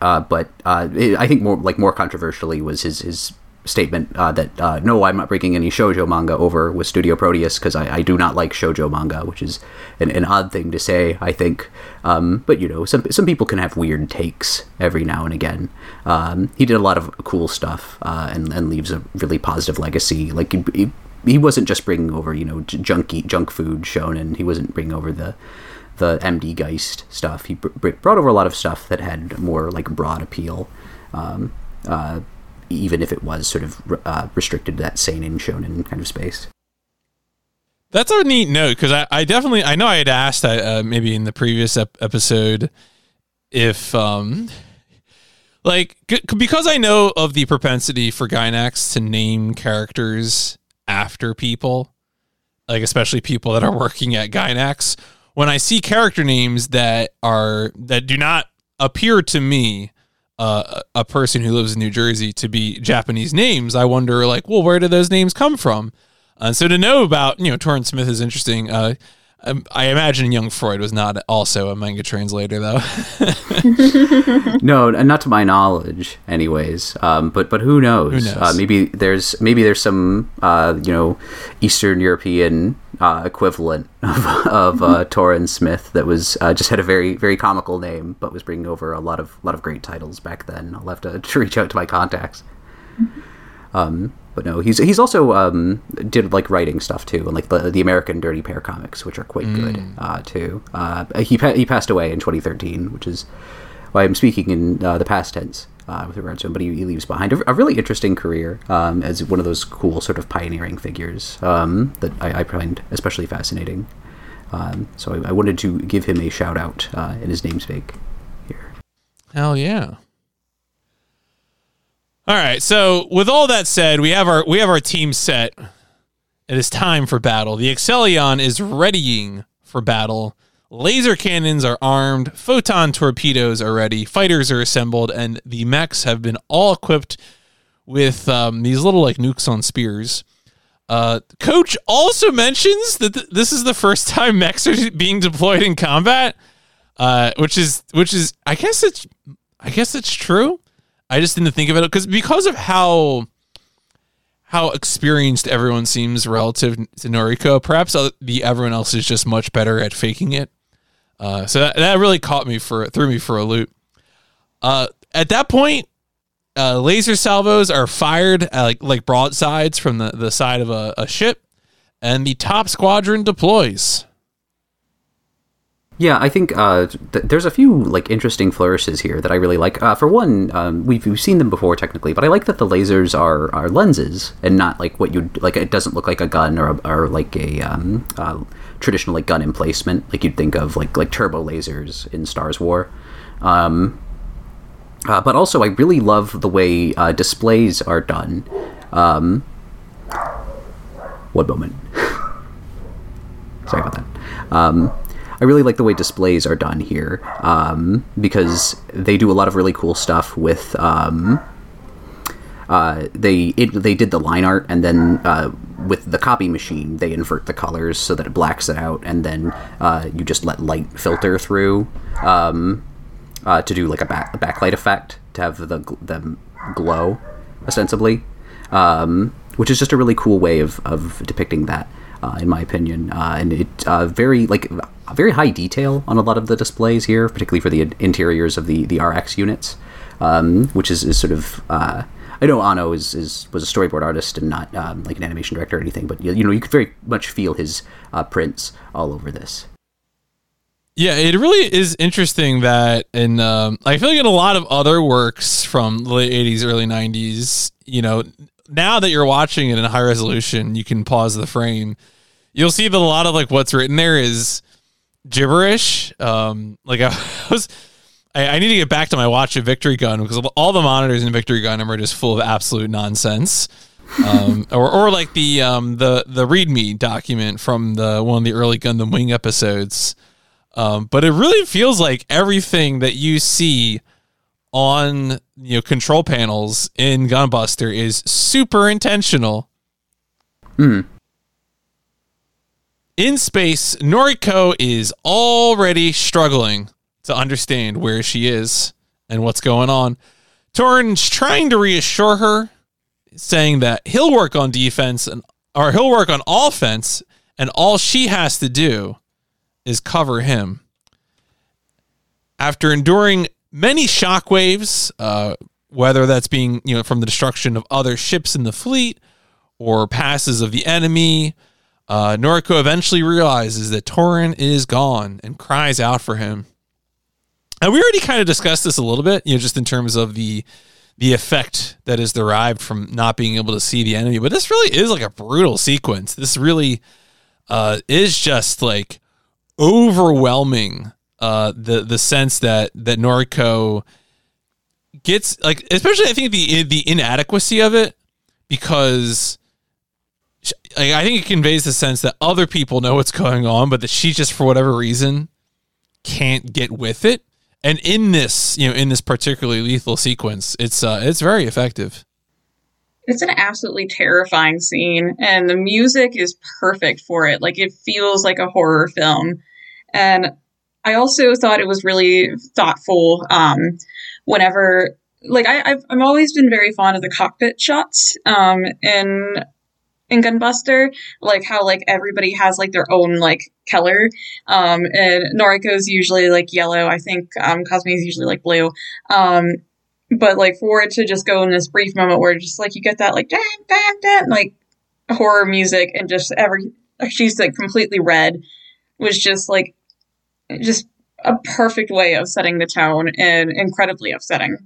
Uh, but uh, it, I think more like more controversially was his his. statement uh, that uh, no, I'm not bringing any shoujo manga over with Studio Proteus because I, I do not like shoujo manga, which is an, an odd thing to say, I think. Um, but you know, some some people can have weird takes every now and again. Um, he did a lot of cool stuff uh, and and leaves a really positive legacy. Like he, he, he wasn't just bringing over you know junky junk food shonen. He wasn't bringing over the the M D Geist stuff. He br- brought over a lot of stuff that had more like broad appeal. Um, uh, even if it was sort of uh, restricted to that seinen shonen kind of space. That's a neat note, because I, I definitely, I know I had asked uh, maybe in the previous ep- episode if, um, like, c- because I know of the propensity for Gainax to name characters after people, like especially people that are working at Gainax, when I see character names that are, that do not appear to me Uh, a person who lives in New Jersey to be Japanese names, I wonder, like, well, where do those names come from? Uh, so to know about, you know, Torrance Smith is interesting. Uh, I, I imagine young Freud was not also a manga translator, though. No, not to my knowledge, anyways. Um, but but who knows? Who knows? Uh, maybe there's maybe there's some uh, you know Eastern European uh, equivalent of of uh, Torrance Smith that was uh, just had a very very comical name, but was bringing over a lot of lot of great titles back then. I'll have to, to reach out to my contacts. Um, but no, he's he's also um, did like writing stuff too, and like the the American Dirty Pair comics, which are quite mm. good uh, too. Uh, he pa- he passed away in twenty thirteen, which is why I'm speaking in uh, the past tense uh, with regards to him. But he, he leaves behind a, a really interesting career um, as one of those cool sort of pioneering figures um, that I, I find especially fascinating. Um, so I, I wanted to give him a shout out uh, in his namesake here. Hell yeah. All right, so with all that said, we have our we have our team set. It is time for battle. The Excellion is readying for battle. Laser cannons are armed. Photon torpedoes are ready. Fighters are assembled, and the mechs have been all equipped with um, these little like nukes on spears. Uh, Coach also mentions that th- this is the first time mechs are being deployed in combat, uh, which is which is I guess it's I guess it's true. I just didn't think of it because because of how how experienced everyone seems relative to Noriko. Perhaps the everyone else is just much better at faking it. Uh, so that, that really caught me for threw me for a loop. Uh, at that point, uh, laser salvos are fired at, like like broadsides from the, the side of a, a ship, and the top squadron deploys. Yeah, I think uh, th- there's a few like interesting flourishes here that I really like. Uh, for one, um, we've, we've seen them before technically, but I like that the lasers are, are lenses and not like what you'd like. It doesn't look like a gun or a, or like a um, uh, traditional like gun emplacement like you'd think of like like turbo lasers in Stars War. Um, uh, but also, I really love the way uh, displays are done. Um, one moment. Sorry about that. Um, I really like the way displays are done here um, because they do a lot of really cool stuff with um, uh, they it, they did the line art, and then uh, with the copy machine they invert the colors so that it blacks it out, and then uh, you just let light filter through um, uh, to do like a, back, a backlight effect to have the them glow ostensibly, um, which is just a really cool way of, of depicting that. Uh, in my opinion, uh, and it uh, very like very high detail on a lot of the displays here, particularly for the interiors of the, the R X units, um, which is, is sort of uh, I know Ano is, is was a storyboard artist and not um, like an animation director or anything, but you, you know you could very much feel his uh, prints all over this. Yeah, it really is interesting that, and um, I feel like in a lot of other works from the late eighties, early nineties, you know, now that you're watching it in high resolution, you can pause the frame. You'll see that a lot of like what's written there is gibberish. Um, like I was, I, I need to get back to my watch of Victory Gun because all the monitors in Victory Gun are just full of absolute nonsense. Um, or, or like the um, the the README document from the one of the early Gundam Wing episodes. Um, but it really feels like everything that you see on you know control panels in Gunbuster is super intentional. Hmm. In space, Noriko is already struggling to understand where she is and what's going on. Torn's trying to reassure her, saying that he'll work on defense and or he'll work on offense, and all she has to do is cover him. After enduring many shockwaves, uh, whether that's being you know from the destruction of other ships in the fleet or passes of the enemy. Uh, Noriko eventually realizes that Torrin is gone and cries out for him. And we already kind of discussed this a little bit, you know, just in terms of the the effect that is derived from not being able to see the enemy. But this really is like a brutal sequence. This really uh, is just like overwhelming. Uh, the the sense that that Noriko gets, like, especially I think the the inadequacy of it, because I think it conveys the sense that other people know what's going on, but that she just, for whatever reason, can't get with it. And in this, you know, in this particularly lethal sequence, it's uh, it's very effective. It's an absolutely terrifying scene, and the music is perfect for it. Like, it feels like a horror film. And I also thought it was really thoughtful um, whenever... Like, I, I've I've always been very fond of the cockpit shots um, in in Gunbuster. Like, how, like, everybody has, like, their own, like, color. Um, and Noriko's usually, like, yellow. I think um, Cosme's usually, like, blue. Um But, like, for it to just go in this brief moment where just, like, you get that, like, da, da, da, and, like, horror music and just every... She's, like, completely red was just, like, just a perfect way of setting the tone and incredibly upsetting.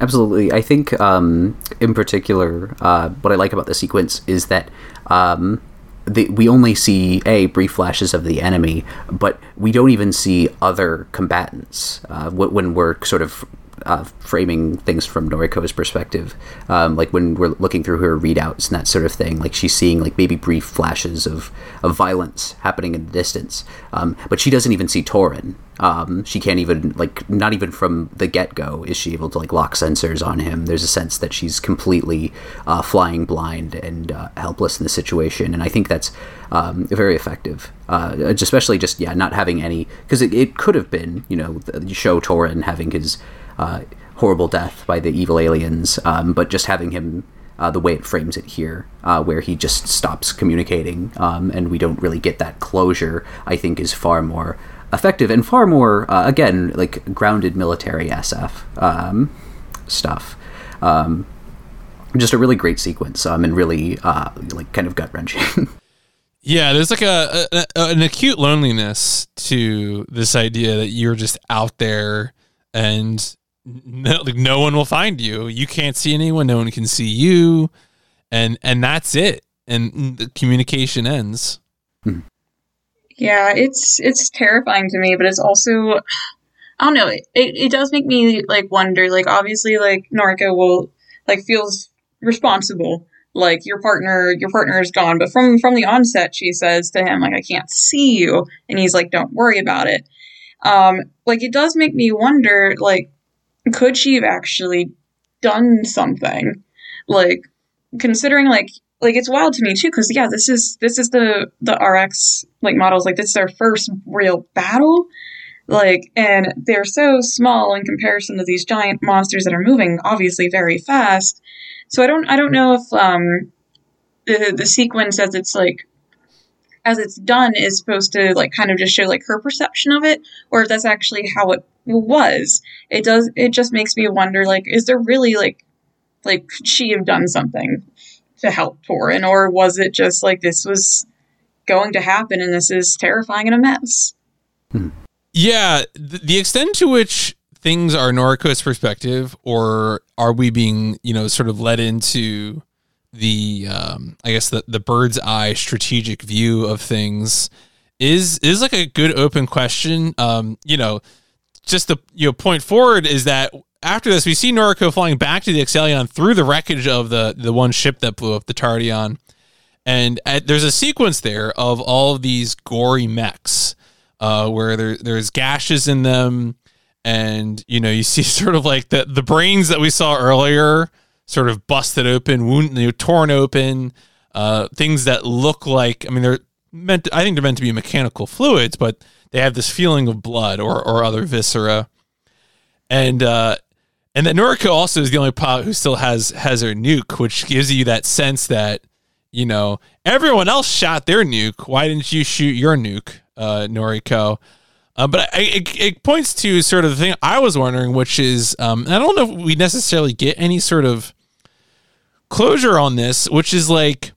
Absolutely. I think, um, in particular, uh, what I like about the sequence is that... Um, The, we only see a brief flashes of the enemy, but we don't even see other combatants uh, w- when we're sort of uh, framing things from Noriko's perspective. Um, like when we're looking through her readouts and that sort of thing, like she's seeing like maybe brief flashes of, of violence happening in the distance, um, but she doesn't even see Torin. Um, she can't even like not even from the get-go is she able to like lock sensors on him. There's a sense that she's completely uh, flying blind and uh, helpless in the situation, and I think that's um, very effective. Uh, especially just yeah, not having any because it, it could have been you know you show Torin having his uh, horrible death by the evil aliens, um, but just having him uh, the way it frames it here, uh, where he just stops communicating, um, and we don't really get that closure. I think is far more effective and far more uh, again like grounded military S F um, stuff. Um, just a really great sequence um, and really uh, like kind of gut wrenching. Yeah, there's like a, a an acute loneliness to this idea that you're just out there and no, like no one will find you. You can't see anyone. No one can see you, and and that's it. And the communication ends. Hmm. Yeah, it's it's terrifying to me, but it's also, I don't know, it, it, it does make me, like, wonder, like, obviously, like, Noriko will, like, feels responsible, like, your partner, your partner is gone, but from, from the onset, she says to him, like, I can't see you, and he's like, don't worry about it. Um, like, it does make me wonder, like, could she have actually done something? Like, considering, like, Like, it's wild to me, too, because, yeah, this is this is the, the R X, like, models. Like, this is their first real battle. Like, and they're so small in comparison to these giant monsters that are moving, obviously, very fast. So I don't I don't know if um, the, the sequence as it's, like, as it's done is supposed to, like, kind of just show, like, her perception of it, or if that's actually how it was. It does. It just makes me wonder, like, is there really, like, like, could she have done something to help Torin, or was it just like this was going to happen and this is terrifying and a mess? Hmm. Yeah, the, the extent to which things are Noriko's perspective, or are we being, you know, sort of led into the, um, I guess, the, the bird's eye strategic view of things is is like a good open question. Um, you know, just the you know point forward is that after this, we see Noriko flying back to the Excellion through the wreckage of the, the one ship that blew up, the Tardion. And at, there's a sequence there of all of these gory mechs uh, where there there's gashes in them. And, you know, you see sort of like the, the brains that we saw earlier sort of busted open, wound, you know, torn open, uh, things that look like, I mean, they're meant, to, I think they're meant to be mechanical fluids, but they have this feeling of blood or, or other viscera. And, uh, And that Noriko also is the only pilot who still has has her nuke, which gives you that sense that, you know, everyone else shot their nuke. Why didn't you shoot your nuke, uh, Noriko? Uh, but I, it, it points to sort of the thing I was wondering, which is, um, I don't know if we necessarily get any sort of closure on this, which is like,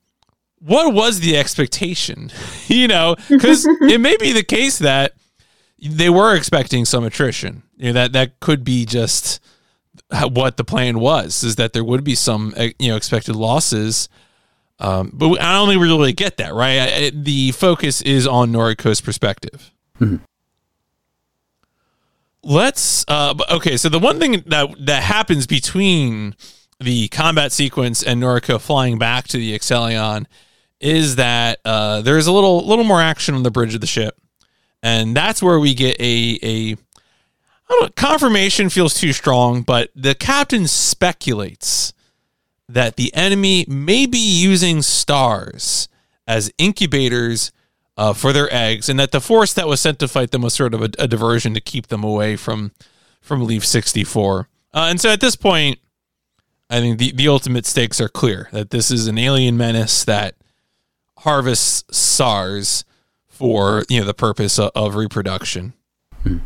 what was the expectation? You know, because it may be the case that they were expecting some attrition. You know, that, that could be just what the plan was, is that there would be some, you know, expected losses. Um, but I don't think we really get that, right? I, I, the focus is on Noriko's perspective. Mm-hmm. Let's, uh, okay. So the one thing that, that happens between the combat sequence and Noriko flying back to the Excellion is that uh, there's a little, little more action on the bridge of the ship. And that's where we get a, a, I don't know, confirmation feels too strong, but the captain speculates that the enemy may be using stars as incubators uh, for their eggs, and that the force that was sent to fight them was sort of a, a diversion to keep them away from from Leaf sixty-four. Uh, and so at this point, I think the, the ultimate stakes are clear, that this is an alien menace that harvests SARS for, you know, the purpose of, of reproduction. Hmm.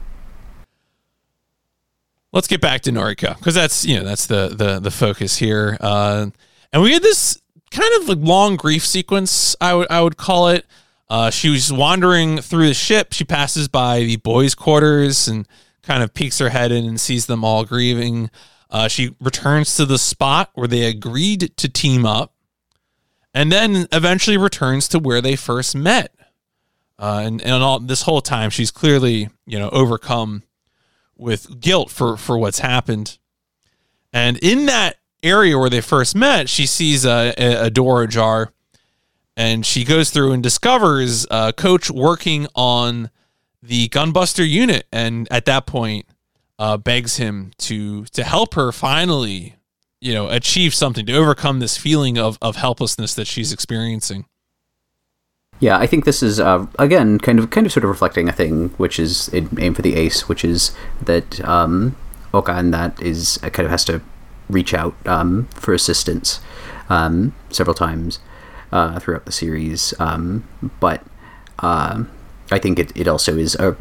Let's get back to Noriko, because that's, you know, that's the the, the focus here. Uh, and we had this kind of like long grief sequence, I would I would call it. Uh, she was wandering through the ship. She passes by the boys' quarters and kind of peeks her head in and sees them all grieving. Uh, she returns to the spot where they agreed to team up, and then eventually returns to where they first met. Uh, and and all this whole time, she's clearly, you know, overcome with guilt for, for what's happened. And in that area where they first met, she sees a, a door ajar, and she goes through and discovers uh, Coach working on the Gunbuster unit. And at that point, uh, begs him to, to help her finally, you know, achieve something, to overcome this feeling of, of helplessness that she's experiencing. Yeah, I think this is, uh, again, kind of kind of sort of reflecting a thing, which is Aim for the Ace, which is that um, Oka in that is uh, kind of has to reach out um, for assistance um, several times uh, throughout the series. Um, but uh, I think it, it also is a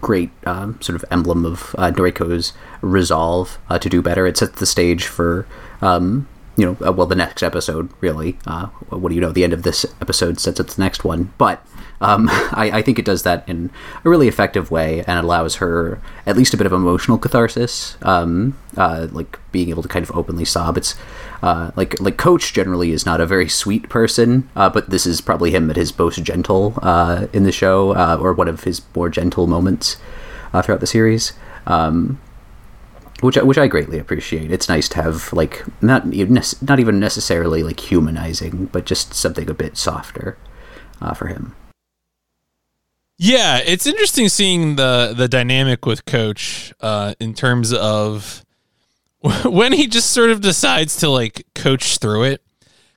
great uh, sort of emblem of uh, Noriko's resolve uh, to do better. It sets the stage for... Um, you know, well, the next episode, really. Uh, what do you know? The end of this episode sets up the next one. But um, I, I think it does that in a really effective way, and it allows her at least a bit of emotional catharsis, um, uh, like being able to kind of openly sob. It's uh, like like Coach generally is not a very sweet person, uh, but this is probably him at his most gentle uh, in the show, uh, or one of his more gentle moments uh, throughout the series. Um Which I, which I greatly appreciate. It's nice to have, like, not even, not even necessarily, like, humanizing, but just something a bit softer uh, for him. Yeah, it's interesting seeing the, the dynamic with Coach uh, in terms of when he just sort of decides to, like, coach through it.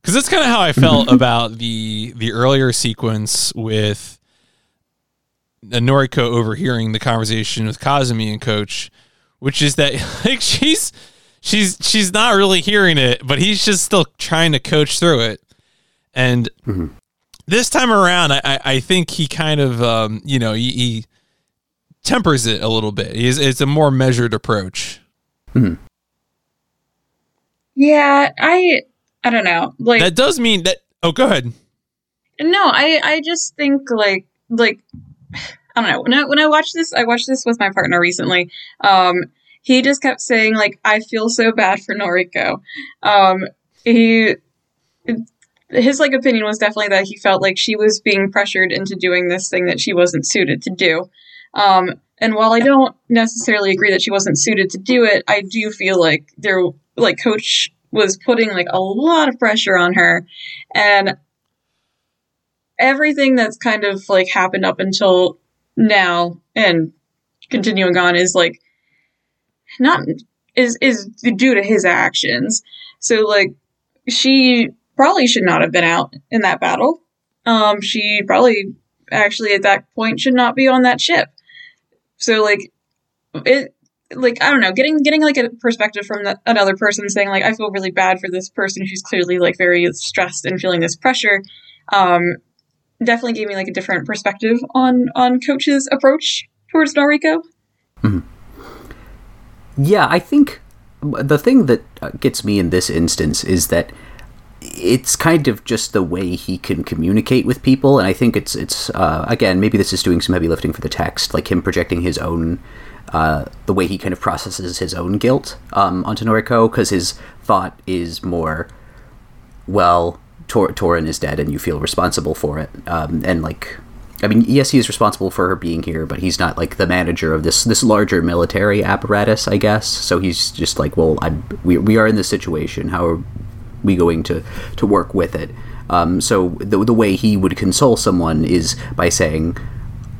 Because that's kind of how I felt about the the earlier sequence with Noriko overhearing the conversation with Kazumi and Coach, which is that, like, she's she's she's not really hearing it, but he's just still trying to coach through it. And mm-hmm. this time around, I, I think he kind of um, you know he, he tempers it a little bit. He's, it's a more measured approach. Mm-hmm. Yeah, I I don't know. Like, that does mean that. Oh, go ahead. No, I I just think like like. I don't know. When I, when I watched this, I watched this with my partner recently. Um, he just kept saying, like, I feel so bad for Noriko. Um, he, his, like, opinion was definitely that he felt like she was being pressured into doing this thing that she wasn't suited to do. Um, and while I don't necessarily agree that she wasn't suited to do it, I do feel like there, like, Coach was putting, like, a lot of pressure on her. And everything that's kind of, like, happened up until now and continuing on is like not is is due to his actions. So, like, she probably should not have been out in that battle. Um she probably actually at that point should not be on that ship. So, like, it like I don't know, getting getting like a perspective from the, another person saying, like, I feel really bad for this person who's clearly, like, very stressed and feeling this pressure. Um definitely gave me, like, a different perspective on, on Coach's approach towards Noriko. Mm-hmm. Yeah, I think the thing that gets me in this instance is that it's kind of just the way he can communicate with people, and I think it's, it's uh, again, maybe this is doing some heavy lifting for the text, like him projecting his own, uh, the way he kind of processes his own guilt um, onto Noriko, because his thought is more, well... Tor- Torin is dead and you feel responsible for it. Um, and, like, I mean, yes, he is responsible for her being here, but he's not, like, the manager of this, this larger military apparatus, I guess. So he's just like, well, I'm, we we are in this situation. How are we going to, to work with it? Um, so the, the way he would console someone is by saying,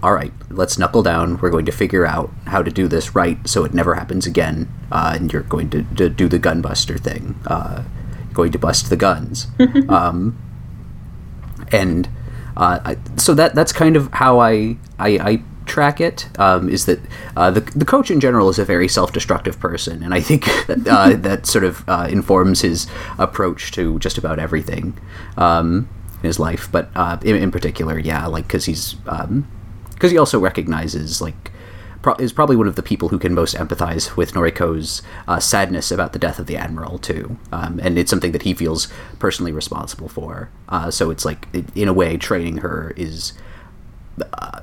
all right, let's knuckle down. We're going to figure out how to do this right so it never happens again. Uh, and you're going to, to do the gunbuster thing. Uh, going to bust the guns. um, and uh, I, so that that's kind of how I I, I track it, um, is that uh, the the coach in general is a very self-destructive person, and I think that, uh, that sort of uh, informs his approach to just about everything um, in his life, but uh, in, in particular, yeah, like, because he's um, because he also recognizes, like, pro- is probably one of the people who can most empathize with Noriko's uh, sadness about the death of the Admiral, too. Um, and it's something that he feels personally responsible for. Uh, so it's like, it, in a way, training her is uh,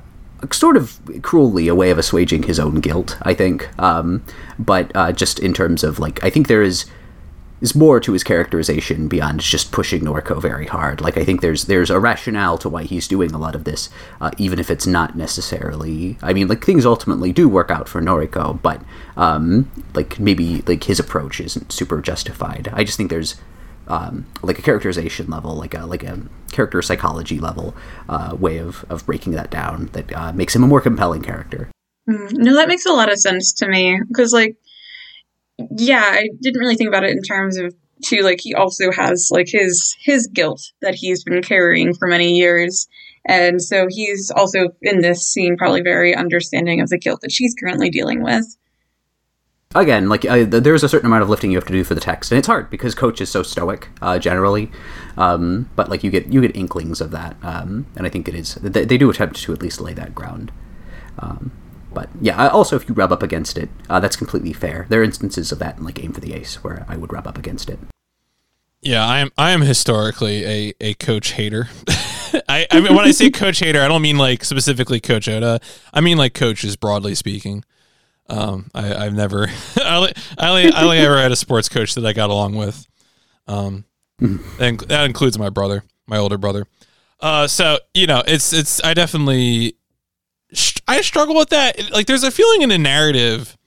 sort of cruelly a way of assuaging his own guilt, I think. Um, but uh, just in terms of, like, I think there is... is more to his characterization beyond just pushing Noriko very hard. Like, I think there's there's a rationale to why he's doing a lot of this, uh, even if it's not necessarily... I mean, like, things ultimately do work out for Noriko, but, um, like, maybe, like, his approach isn't super justified. I just think there's, um, like, a characterization level, like a like a character psychology level uh, way of, of breaking that down that uh, makes him a more compelling character. Mm, no, that makes a lot of sense to me, because, like, yeah, I didn't really think about it in terms of, too, like, he also has, like, his his guilt that he's been carrying for many years, and so he's also, in this scene, probably very understanding of the guilt that she's currently dealing with. Again, like, I, there's a certain amount of lifting you have to do for the text, and it's hard, because Coach is so stoic, uh, generally, um, but, like, you get you get inklings of that, um, and I think it is, they, they do attempt to at least lay that ground. Um But yeah, also if you rub up against it, uh, that's completely fair. There are instances of that in like Aim for the Ace where I would rub up against it. Yeah, I am. I am historically a, a coach hater. I, I mean, when I say coach hater, I don't mean like specifically Coach Oda. I mean like coaches broadly speaking. Um, I, I've never. I only, I only, I only ever had a sports coach that I got along with. Um, and that includes my brother, my older brother. Uh, so you know, it's it's. I definitely. I struggle with that. Like, there's a feeling in a narrative.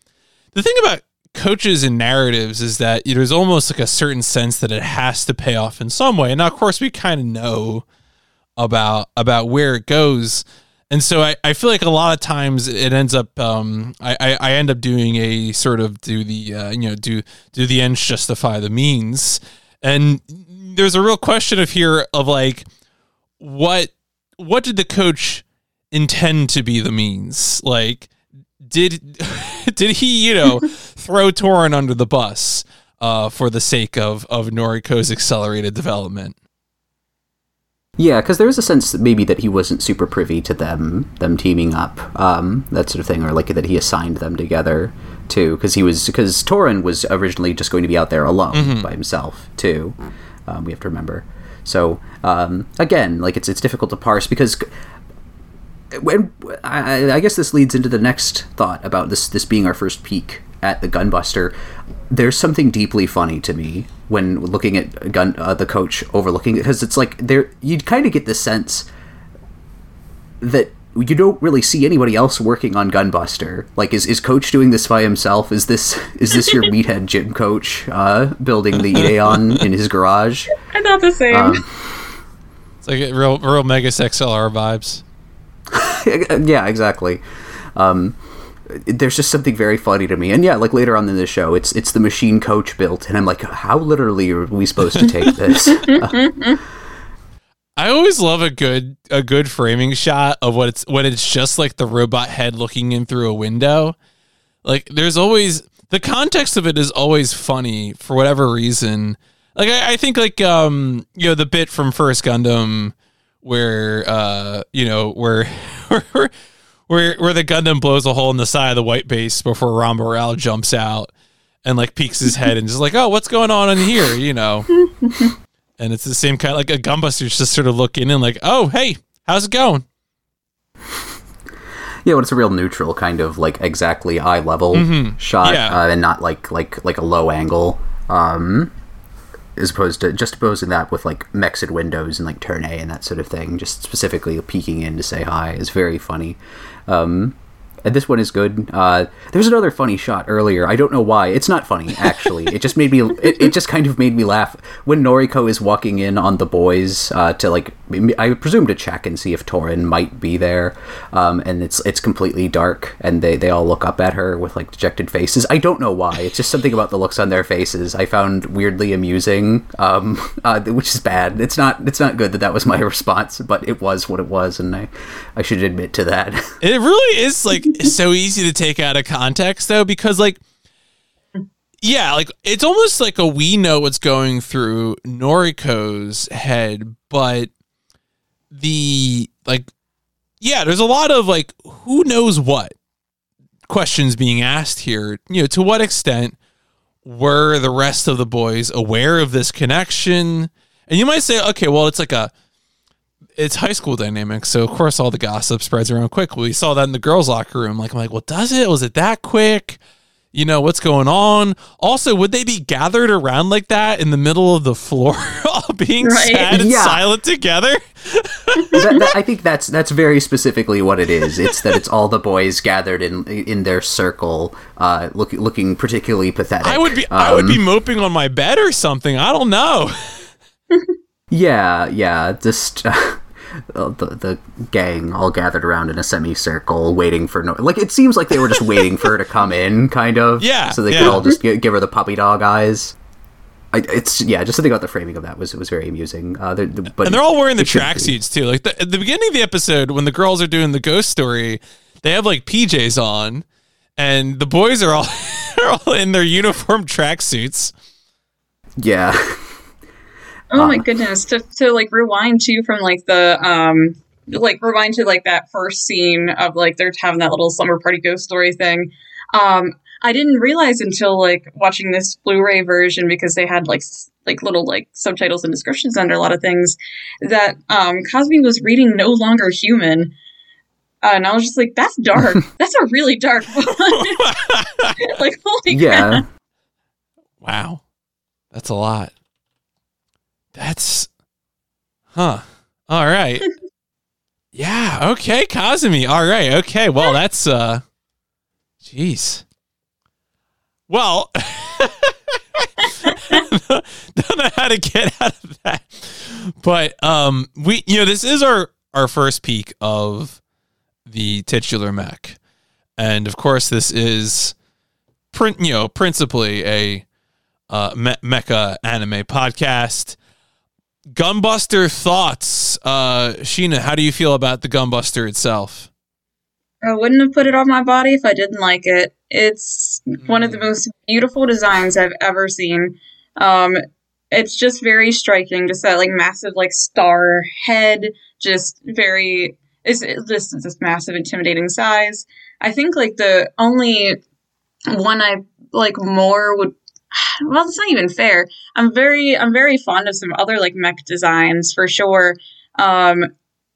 The thing about coaches and narratives is that there's almost like a certain sense that it has to pay off in some way. And now, of course, we kind of know about about where it goes. And so I, I feel like a lot of times it ends up. Um, I, I I end up doing a sort of do the uh, you know do do the ends justify the means. And there's a real question of here of like what what did the coach intend to be the means? Like, did did he, you know, throw Torin under the bus uh, for the sake of, of Noriko's accelerated development? Yeah, because there is a sense that maybe that he wasn't super privy to them them teaming up, um, that sort of thing, or like that he assigned them together too, because he was because Torin was originally just going to be out there alone mm-hmm. by himself too. Um, we have to remember. So um, again, like it's it's difficult to parse because. When, I, I guess this leads into the next thought about this this being our first peek at the Gunbuster. There's something deeply funny to me when looking at gun uh, the coach overlooking it, because it's like there you kind of get the sense that you don't really see anybody else working on Gunbuster. Like, is, is Coach doing this by himself? Is this is this your meathead gym coach uh, building the Ideon in his garage? I thought the same. Um, it's like real real Megas X L R vibes. Yeah, exactly. Um, there's just something very funny to me, and yeah, like later on in the show, it's it's the machine coach built, and I'm like, how literally are we supposed to take this? uh, I always love a good a good framing shot of what it's when it's just like the robot head looking in through a window. Like, there's always the context of it is always funny for whatever reason. Like I, I think like um you know the bit from First Gundam. Where uh you know where where where the Gundam blows a hole in the side of the white base before Ron Morale jumps out and like peeks his head and is like, oh, what's going on in here, you know? And it's the same kind of like a Gunbuster's just sort of looking and like, oh hey, how's it going? Yeah, well, it's a real neutral kind of like exactly eye level mm-hmm. shot, yeah. uh, and not like like like a low angle. Um As opposed to just opposing that with like Mexid windows and like turn A and that sort of thing, just specifically peeking in to say hi is very funny. Um, And this one is good. Uh, there's another funny shot earlier. I don't know why. It's not funny, actually. It just made me. It, it just kind of made me laugh when Noriko is walking in on the boys uh, to like. I presume to check and see if Torin might be there. Um, and it's it's completely dark, and they, they all look up at her with like dejected faces. I don't know why. It's just something about the looks on their faces I found weirdly amusing. Um, uh, which is bad. It's not. It's not good that that was my response, but it was what it was, and I, I should admit to that. It really is like. So easy to take out of context though, because like yeah like it's almost like a we know what's going through Noriko's head, but the like yeah there's a lot of like who knows what questions being asked here. You know, to what extent were the rest of the boys aware of this connection? And you might say, okay, well, it's like a it's high school dynamics, so of course all the gossip spreads around quickly. We saw that in the girls' locker room. Like I'm like, well, does it? Was it that quick? You know, what's going on? Also, would they be gathered around like that in the middle of the floor, all being right. sad and yeah. silent together? that, that, I think that's that's very specifically what it is. It's that it's all the boys gathered in in their circle, uh, look, looking particularly pathetic. I would be um, I would be moping on my bed or something. I don't know. Yeah, yeah, just uh, the the gang all gathered around in a semicircle waiting for... No- like, it seems like they were just waiting for her to come in, kind of. Yeah, So they yeah. could all just g- give her the puppy dog eyes. I, it's Yeah, just something about the framing of that was was very amusing. Uh, they're, but and they're all wearing the tracksuits, too. Like, the, at the beginning of the episode, when the girls are doing the ghost story, they have, like, P Js on, and the boys are all, are all in their uniform tracksuits. Yeah. Oh my goodness. To to like rewind too from like the um like rewind to like that first scene of like they're having that little slumber party ghost story thing. Um I didn't realize until like watching this Blu-ray version, because they had like s- like little like subtitles and descriptions under a lot of things, that um Cosby was reading No Longer Human. Uh, and I was just like, that's dark. That's a really dark one. Like holy yeah. crap. Wow. That's a lot. That's, huh? All right. Yeah. Okay, Kazumi. All right. Okay. Well, that's uh, jeez. Well, don't know how to get out of that. But um, we, you know, this is our our first peek of the titular mech, and of course, this is print, you know, principally a uh, me- mecha anime podcast. Gunbuster thoughts. Uh, Sheena, how do you feel about the Gunbuster itself? I wouldn't have put it on my body if I didn't like it. It's one of the most beautiful designs I've ever seen. Um, it's just very striking. Just that like massive like star head. Just very. It's this this massive intimidating size. I think like the only one I like more would. Well, it's not even fair. I'm very, I'm very fond of some other like mech designs for sure. Um,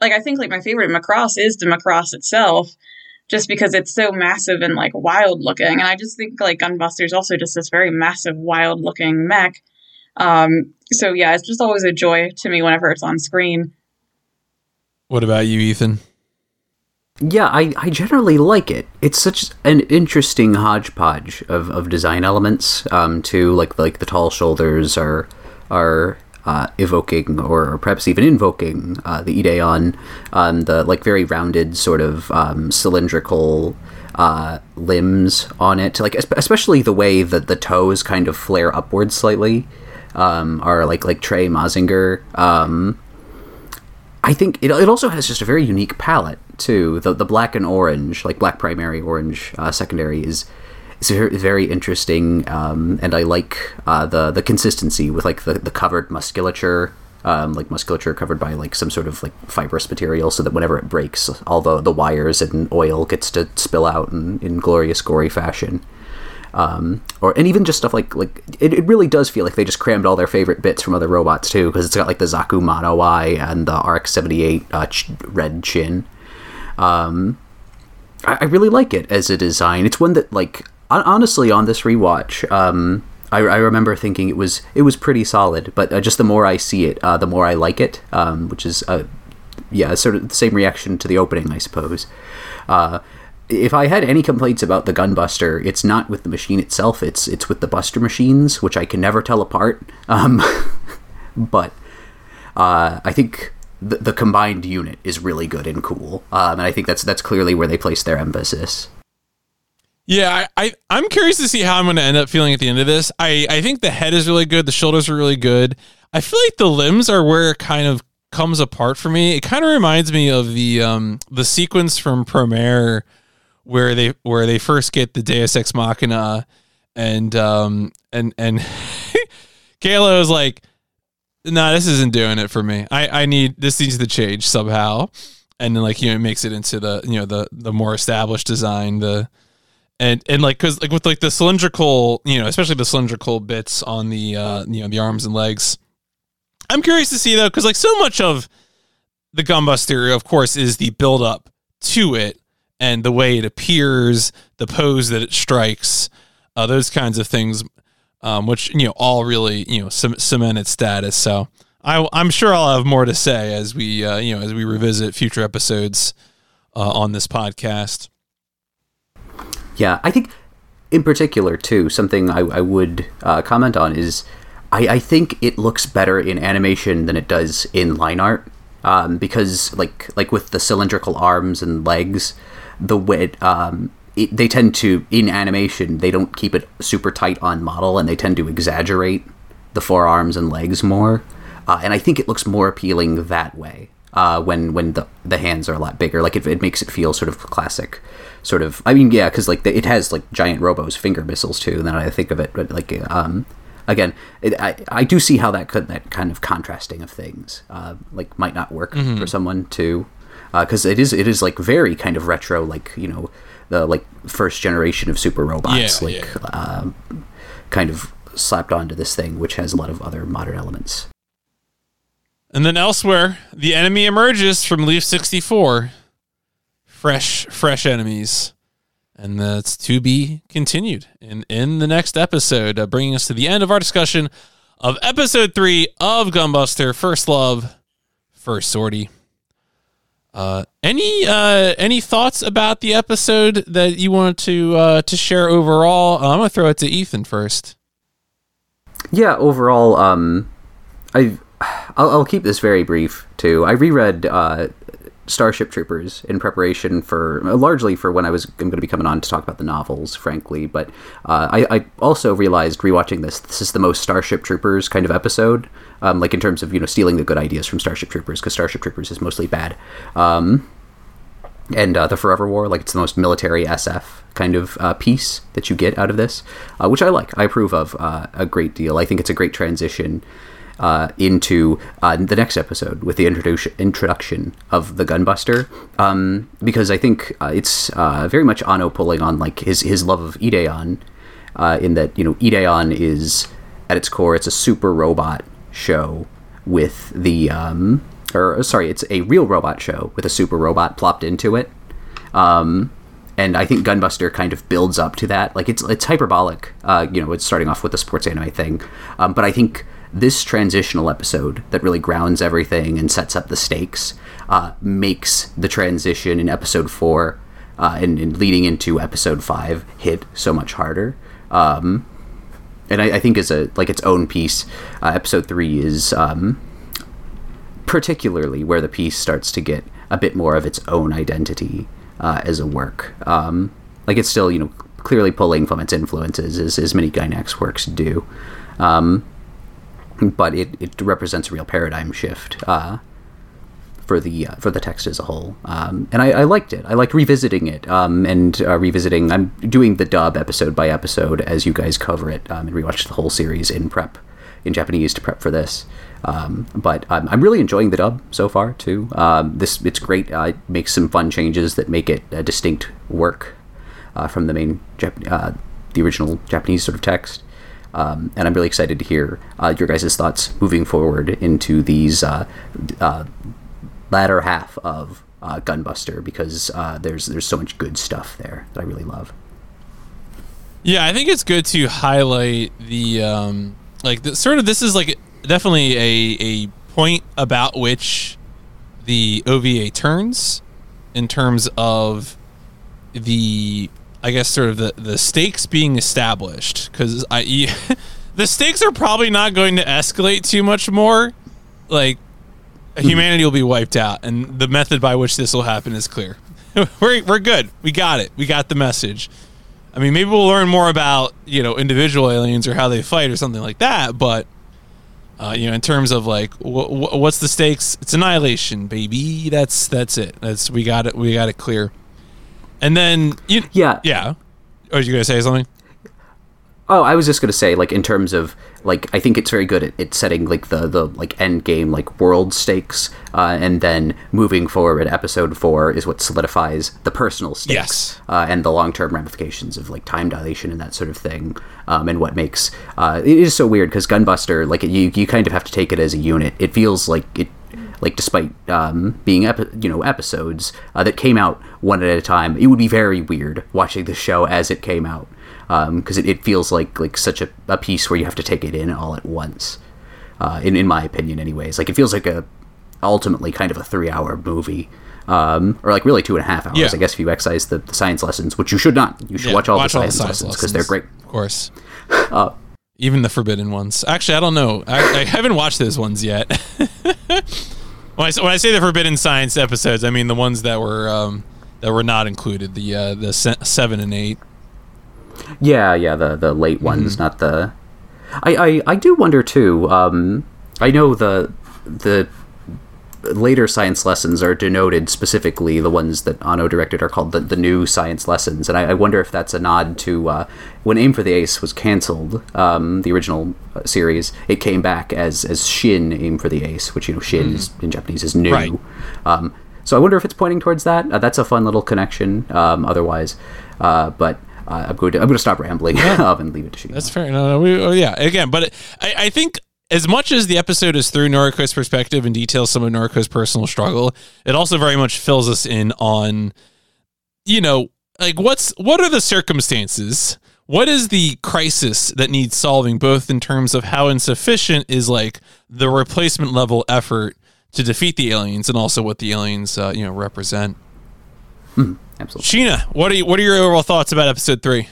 like I think like my favorite Macross is the Macross itself, just because it's so massive and like wild looking. And I just think like Gunbuster is also just this very massive, wild looking mech. Um, so yeah, it's just always a joy to me whenever it's on screen. What about you, Ethan? Yeah, I, I generally like it. It's such an interesting hodgepodge of, of design elements, um, too. Like like the tall shoulders are are uh, evoking, or perhaps even invoking, uh, the Ideon. Um, the like very rounded sort of um, cylindrical uh, limbs on it. Like especially the way that the toes kind of flare upwards slightly, um, are like like Trey Mazinger. Um, I think it it also has just a very unique palette too. The the black and orange, like black primary, orange uh, secondary, is is very interesting. Um, and I like uh, the the consistency with like the, the covered musculature, um, like musculature covered by like some sort of like fibrous material, so that whenever it breaks, all the, the wires and oil gets to spill out in, in glorious gory fashion. Um, or and even just stuff like like it, it really does feel like they just crammed all their favorite bits from other robots too, because it's got like the Zaku Mano eye and the R X seventy-eight uh, ch- red chin. Um, I, I really like it as a design. It's one that like on, honestly on this rewatch, um, I, I remember thinking it was it was pretty solid, but uh, just the more I see it, uh, the more I like it, um, which is uh, yeah sort of the same reaction to the opening, I suppose. Uh, if I had any complaints about the Gunbuster, it's not with the machine itself, it's it's with the Buster machines, which I can never tell apart. Um, but uh, I think the, the combined unit is really good and cool, um, and I think that's that's clearly where they placed their emphasis. Yeah, I, I, I'm curious to see how I'm going to end up feeling at the end of this. I, I think the head is really good. The shoulders are really good. I feel like the limbs are where it kind of comes apart for me. It kind of reminds me of the um the sequence from Promare where they where they first get the Deus Ex Machina, and um and and Kayla was like, "No, nah, this isn't doing it for me. I, I need this needs to change somehow." And then like you know it makes it into the you know the the more established design the. And and like because like with like the cylindrical, you know, especially the cylindrical bits on the uh, you know the arms and legs. I'm curious to see though, because like so much of the Gunbuster theory, of course, is the build up to it and the way it appears, the pose that it strikes, uh, those kinds of things, um, which you know all really you know cement its status. So I, I'm sure I'll have more to say as we uh, you know as we revisit future episodes uh, on this podcast. Yeah, I think in particular, too, something I, I would uh, comment on is I, I think it looks better in animation than it does in line art, um, because like like with the cylindrical arms and legs, the way it, um, it, they tend to, in animation, they don't keep it super tight on model and they tend to exaggerate the forearms and legs more. Uh, and I think it looks more appealing that way. Uh, when when the the hands are a lot bigger, like it it makes it feel sort of classic, sort of. I mean, yeah, because like the, it has like giant Robo's finger missiles too. Now I think of it, but like um, again, it, I I do see how that could that kind of contrasting of things uh, like might not work mm-hmm. for someone too, because uh, it is it is like very kind of retro, like you know the like first generation of super robots, yeah, like yeah. Um, kind of slapped onto this thing, which has a lot of other modern elements. And then elsewhere, the enemy emerges from Leaf sixty-four. Fresh, fresh enemies. And that's to be continued in, in the next episode, uh, bringing us to the end of our discussion of episode three of Gunbuster, First Love, First Sortie. Uh, any uh, any thoughts about the episode that you want to, uh, to share overall? Uh, I'm going to throw it to Ethan first. Yeah, overall, um, I've... I'll, I'll keep this very brief too. I reread uh, Starship Troopers in preparation for, largely for when I was going to be coming on to talk about the novels, frankly. But uh, I, I also realized rewatching this, this is the most Starship Troopers kind of episode, um, like in terms of you know stealing the good ideas from Starship Troopers, because Starship Troopers is mostly bad. Um, and uh, the Forever War, like it's the most military S F kind of uh, piece that you get out of this, uh, which I like. I approve of uh, a great deal. I think it's a great transition Uh, into uh, the next episode with the introduction introduction of the Gunbuster, um, because I think uh, it's uh, very much Anno pulling on like his his love of Ideon, uh, in that you know Ideon is at its core it's a super robot show with the um, or sorry it's a real robot show with a super robot plopped into it, um, and I think Gunbuster kind of builds up to that, like it's it's hyperbolic, uh, you know it's starting off with the sports anime thing, um, but I think this transitional episode that really grounds everything and sets up the stakes uh, makes the transition in episode four uh, and, and leading into episode five hit so much harder. Um, and I, I think as a like its own piece, uh, episode three is um, particularly where the piece starts to get a bit more of its own identity uh, as a work. Um, like it's still you know clearly pulling from its influences as, as many Gainax works do. Um, But it, it represents a real paradigm shift uh, for the uh, for the text as a whole, um, and I, I liked it. I liked revisiting it um, and uh, revisiting. I'm doing the dub episode by episode as you guys cover it, um, and rewatched the whole series in prep in Japanese to prep for this. Um, but um, I'm really enjoying the dub so far too. Um, this it's great. Uh, it makes some fun changes that make it a distinct work uh, from the main Jap- uh, the original Japanese sort of text. Um, and I'm really excited to hear uh, your guys' thoughts moving forward into these uh, uh, latter half of uh, Gunbuster, because uh, there's there's so much good stuff there that I really love. Yeah, I think it's good to highlight the um, like the, sort of this is like definitely a a point about which the O V A turns in terms of the, I guess, sort of the, the stakes being established, because I the stakes are probably not going to escalate too much more. Like, mm-hmm. humanity will be wiped out, and the method by which this will happen is clear. we're we're good. We got it. We got the message. I mean, maybe we'll learn more about, you know, individual aliens or how they fight or something like that, but uh, you know, in terms of like wh- wh- what's the stakes, it's annihilation, baby. That's that's it. That's we got it. We got it clear. And then you, yeah, yeah. Are you gonna say something? Oh, I was just gonna say, like, in terms of like, I think it's very good at, at setting like the the like end game, like world stakes, uh, and then moving forward. Episode four is what solidifies the personal stakes, yes. uh, and the long term ramifications of like time dilation and that sort of thing, um, and what makes uh, it is so weird because Gunbuster, like, you you kind of have to take it as a unit. It feels like it. Like, despite um, being, epi- you know, episodes uh, that came out one at a time, it would be very weird watching the show as it came out, because um, it, it feels like like such a, a piece where you have to take it in all at once, uh, in, in my opinion anyways. Like, it feels like a ultimately kind of a three-hour movie, um, or, like, really two and a half hours, yeah. I guess, if you excise the, the science lessons, which you should not. You should yeah, watch all watch the science all the lessons, because they're great. Of course. uh, Even the forbidden ones. Actually, I don't know. I, I haven't watched those ones yet. When I, when I say the Forbidden Science episodes, I mean the ones that were um, that were not included, the uh, the se- seven and eight. Yeah, yeah, the the late ones, mm-hmm. not the. I, I, I do wonder too. Um, I know the the later science lessons are denoted specifically. The ones that Anno directed are called the, the new science lessons, and I, I wonder if that's a nod to uh, when Aim for the Ace was canceled. Um, the original series, it came back as as Shin Aim for the Ace, which, you know, Shin mm. is, in Japanese is new. Right. Um, so I wonder if it's pointing towards that. Uh, that's a fun little connection. Um, otherwise, uh, but uh, I'm going to I'm going to stop rambling yeah. um, and leave it to you. That's fair. No, no, we, oh, yeah. Again, but it, I I think. As much as the episode is through Noriko's perspective and details some of Noriko's personal struggle, it also very much fills us in on, you know, like what's what are the circumstances? What is the crisis that needs solving, both in terms of how insufficient is like the replacement level effort to defeat the aliens, and also what the aliens uh, you know represent. Mm, absolutely. Sheena, what are you, what are your overall thoughts about episode three?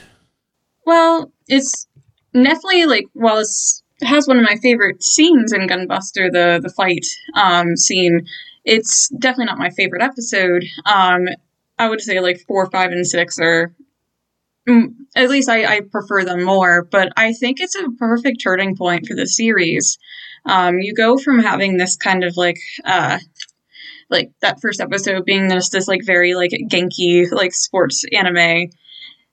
Well, it's definitely like while it's It has one of my favorite scenes in Gunbuster, the the fight um, scene. It's definitely not my favorite episode. Um, I would say like four, five, and six are, at least I, I prefer them more. But I think it's a perfect turning point for the series. Um, you go from having this kind of like, uh, like that first episode being just this like very like Genki like sports anime,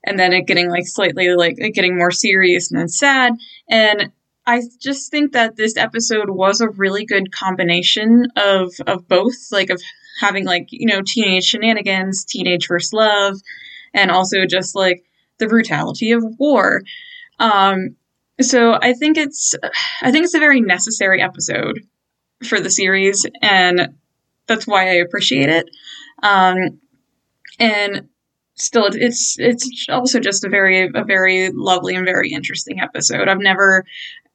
and then it getting like slightly like getting more serious and then sad and. I just think that this episode was a really good combination of of both, like of having like, you know, teenage shenanigans, teenage first love, and also just like the brutality of war. Um, so I think it's I think it's a very necessary episode for the series, and that's why I appreciate it. Um, and still, it's it's also just a very a very lovely and very interesting episode. I've never.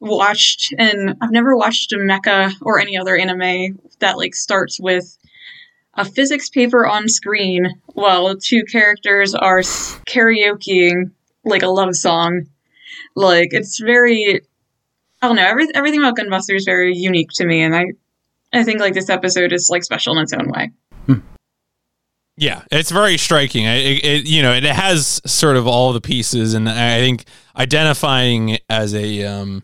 watched and I've never watched a mecha or any other anime that like starts with a physics paper on screen while two characters are karaokeing like a love song. Like, it's very, I don't know, every, everything about Gunbuster is very unique to me, and I I think like this episode is like special in its own way. Hmm. Yeah, it's very striking. It, it you know it has sort of all the pieces, and I think identifying as a um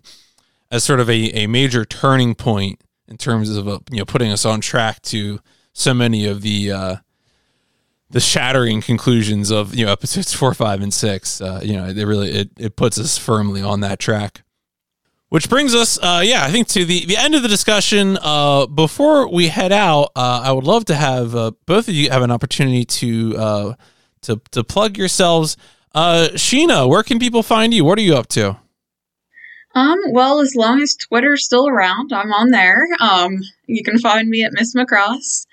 as sort of a, a major turning point in terms of, you know, putting us on track to so many of the uh, the shattering conclusions of, you know, episodes four, five, and six. Uh, you know, it really it, it puts us firmly on that track. Which brings us, uh, yeah, I think to the, the end of the discussion. Uh, before we head out, uh, I would love to have uh, both of you have an opportunity to uh, to to plug yourselves. Uh, Sheena, where can people find you? What are you up to? Um, well, as long as Twitter's still around, I'm on there. Um, you can find me at Miss McCross.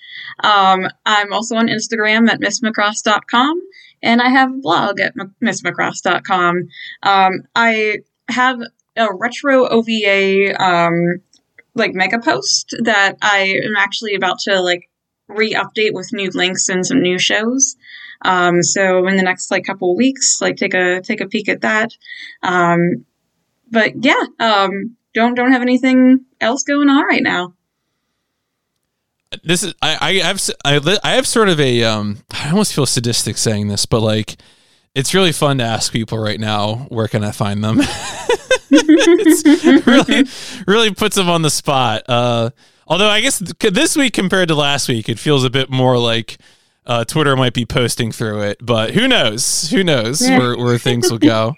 Um, I'm also on Instagram at miss macross dot com, and I have a blog at miss macross dot com. Um, I have a retro O V A um, like mega post that I am actually about to like re-update with new links and some new shows. Um, so in the next like couple weeks, like take a take a peek at that. Um, but yeah, um, don't don't have anything else going on right now. This is I I have I, I have sort of a um I almost feel sadistic saying this, but like it's really fun to ask people right now, where can I find them? It's really really puts them on the spot. Uh, although I guess this week compared to last week, it feels a bit more like uh, Twitter might be posting through it, but who knows? Who knows yeah. where where things will go?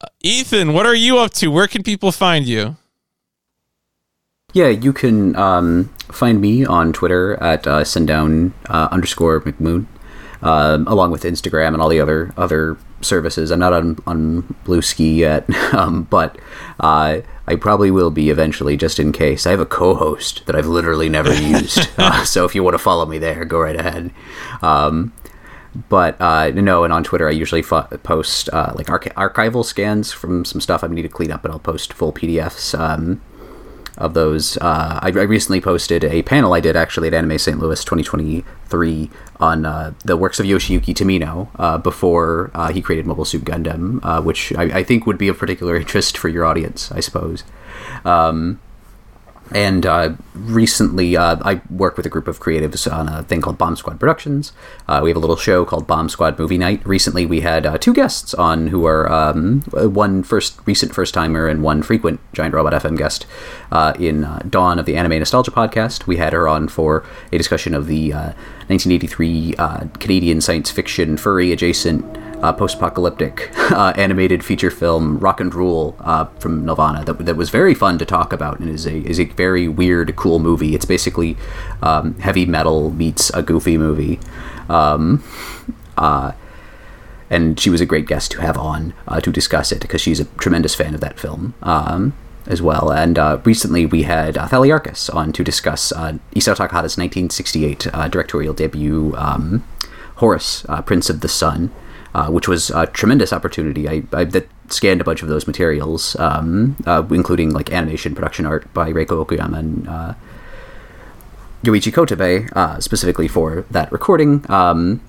Uh, Ethan, what are you up to? Where can people find you? Yeah, you can um, find me on Twitter at uh, sundown uh, underscore McMoon, um, along with Instagram and all the other other services. I'm not on, on Blue Ski yet, um, but uh, I probably will be eventually, just in case. I have a co-host that I've literally never used, uh, so if you want to follow me there, go right ahead. Um, but uh, no, and on Twitter I usually fo- post uh, like arch- archival scans from some stuff I need to clean up, and I'll post full P D Fs. Um, of those. Uh, I, I recently posted a panel I did actually at Anime Saint Louis twenty twenty-three on uh, the works of Yoshiyuki Tomino uh, before uh, he created Mobile Suit Gundam, uh, which I, I think would be of particular interest for your audience, I suppose. Um, and uh, recently uh, I work with a group of creatives on a thing called Bomb Squad Productions. Uh, we have a little show called Bomb Squad Movie Night. Recently we had uh, two guests on who are um, one first recent first-timer and one frequent Giant Robot F M guest uh, in uh, Dawn of the Anime Nostalgia Podcast. We had her on for a discussion of the uh, nineteen eighty-three uh, Canadian science fiction furry adjacent uh, post-apocalyptic uh, animated feature film Rock and Rule uh, from Nelvana that, that was very fun to talk about and is a is a very weird, cool movie. It's basically um, heavy metal meets a goofy movie. Um, uh, and she was a great guest to have on uh, to discuss it because she's a tremendous fan of that film. Um, as well. And uh, recently we had uh, Thaliarchus on to discuss uh, Isao Takahata's nineteen sixty-eight uh, directorial debut, um, Horus, uh, Prince of the Sun, uh, which was a tremendous opportunity. I, I that scanned a bunch of those materials, um, uh, including like animation production art by Reiko Okuyama and uh, Yoichi Kotabe, uh, specifically for that recording. Um,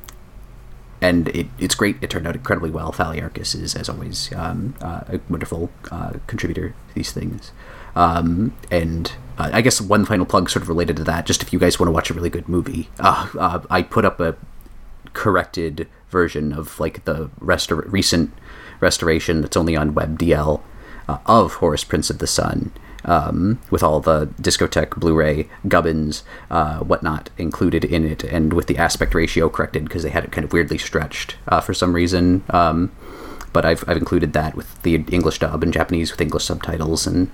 And it, it's great. It turned out incredibly well. Thaliarchus is, as always, um, uh, a wonderful uh, contributor to these things. Um, and uh, I guess one final plug sort of related to that, just if you guys want to watch a really good movie, uh, uh, I put up a corrected version of like the restor- recent restoration that's only on WebDL uh, of Horus, Prince of the Sun, um, with all the Discotech, Blu-ray, gubbins, uh, whatnot included in it, and with the aspect ratio corrected because they had it kind of weirdly stretched uh, for some reason. Um, but I've I've included that with the English dub and Japanese with English subtitles and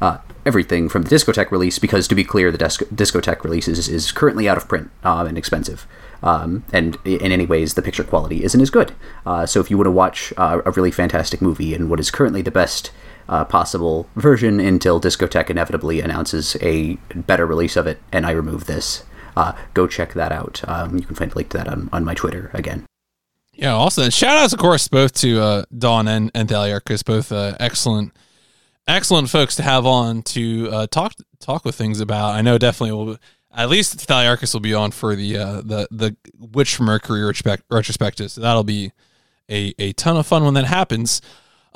uh, everything from the Discotech release, because to be clear, the Disc- Discotech release is, is currently out of print uh, and expensive. Um, and in any ways, the picture quality isn't as good. Uh, so if you want to watch uh, a really fantastic movie and what is currently the best Uh, possible version until Discotech inevitably announces a better release of it and I remove this, uh, go check that out. Um, you can find a link to that on, on my Twitter again. Yeah, also shout outs of course both to uh, Dawn and, and Thaliarchus, both uh, excellent excellent folks to have on to uh, talk talk with things about. I know definitely will at least Thaliarchus will be on for the uh, the the Witch Mercury retrospective, so that'll be a, a ton of fun when that happens.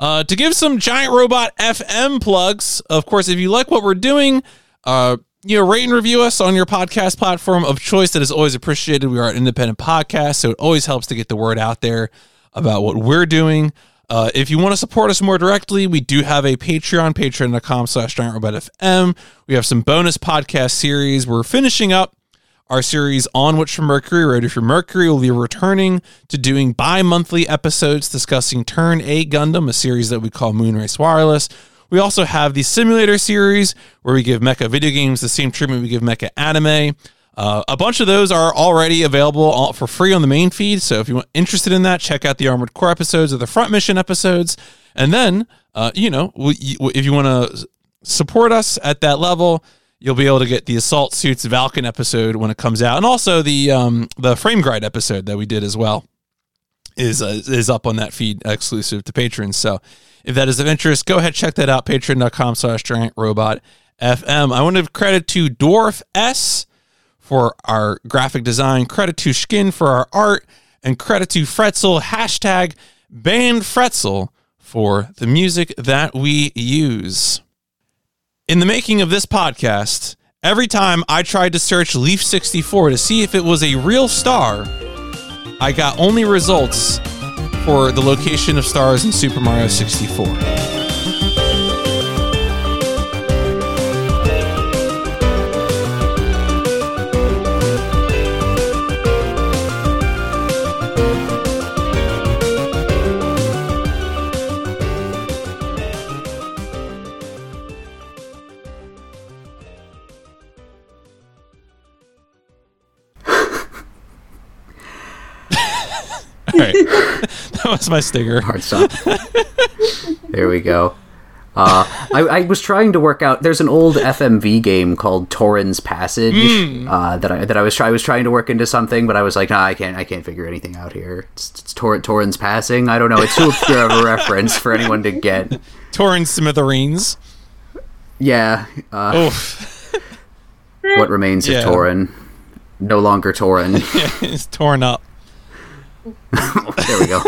Uh, to give some Giant Robot F M plugs, of course, if you like what we're doing, uh, you know, rate and review us on your podcast platform of choice. That is always appreciated. We are an independent podcast, so it always helps to get the word out there about what we're doing. Uh, if you want to support us more directly, we do have a Patreon, patreon.com slash Giant Robot FM. We have some bonus podcast series. We're finishing up our series on Witch from Mercury. Right If You're Mercury will be returning to doing bi-monthly episodes discussing Turn A Gundam, a series that we call Moonrace Wireless. We also have the Simulator series, where we give mecha video games the same treatment we give mecha anime. Uh, a bunch of those are already available all for free on the main feed, so if you're interested in that, check out the Armored Core episodes or the Front Mission episodes. And then, uh, you know, if you want to support us at that level, you'll be able to get the Assault Suits Valken episode when it comes out, and also the um, the Frame Guide episode that we did as well is uh, is up on that feed exclusive to patrons. So if that is of interest, go ahead, check that out, patreon.com slash Giant Robot FM. I want to give credit to Dwarf S for our graphic design, credit to Skin for our art, and credit to Fretzel, hashtag BandFretzel, for the music that we use. In the making of this podcast, every time I tried to search Leaf sixty-four to see if it was a real star, I got only results for the location of stars in Super Mario sixty-four. All right. That was my stinger. Hard stop. There we go. Uh, I, I was trying to work out. There's an old F M V game called Torrens Passage mm. uh, that I that I was try I was trying to work into something, but I was like, nah, I can't I can't figure anything out here. It's, it's Tor- Torrens Passing. I don't know. It's too obscure of a reference for anyone to get. Torrens Smithereens. Yeah. Uh, Oof. What remains yeah. of Torren? No longer Torren. Yeah, it's torn up. There we go.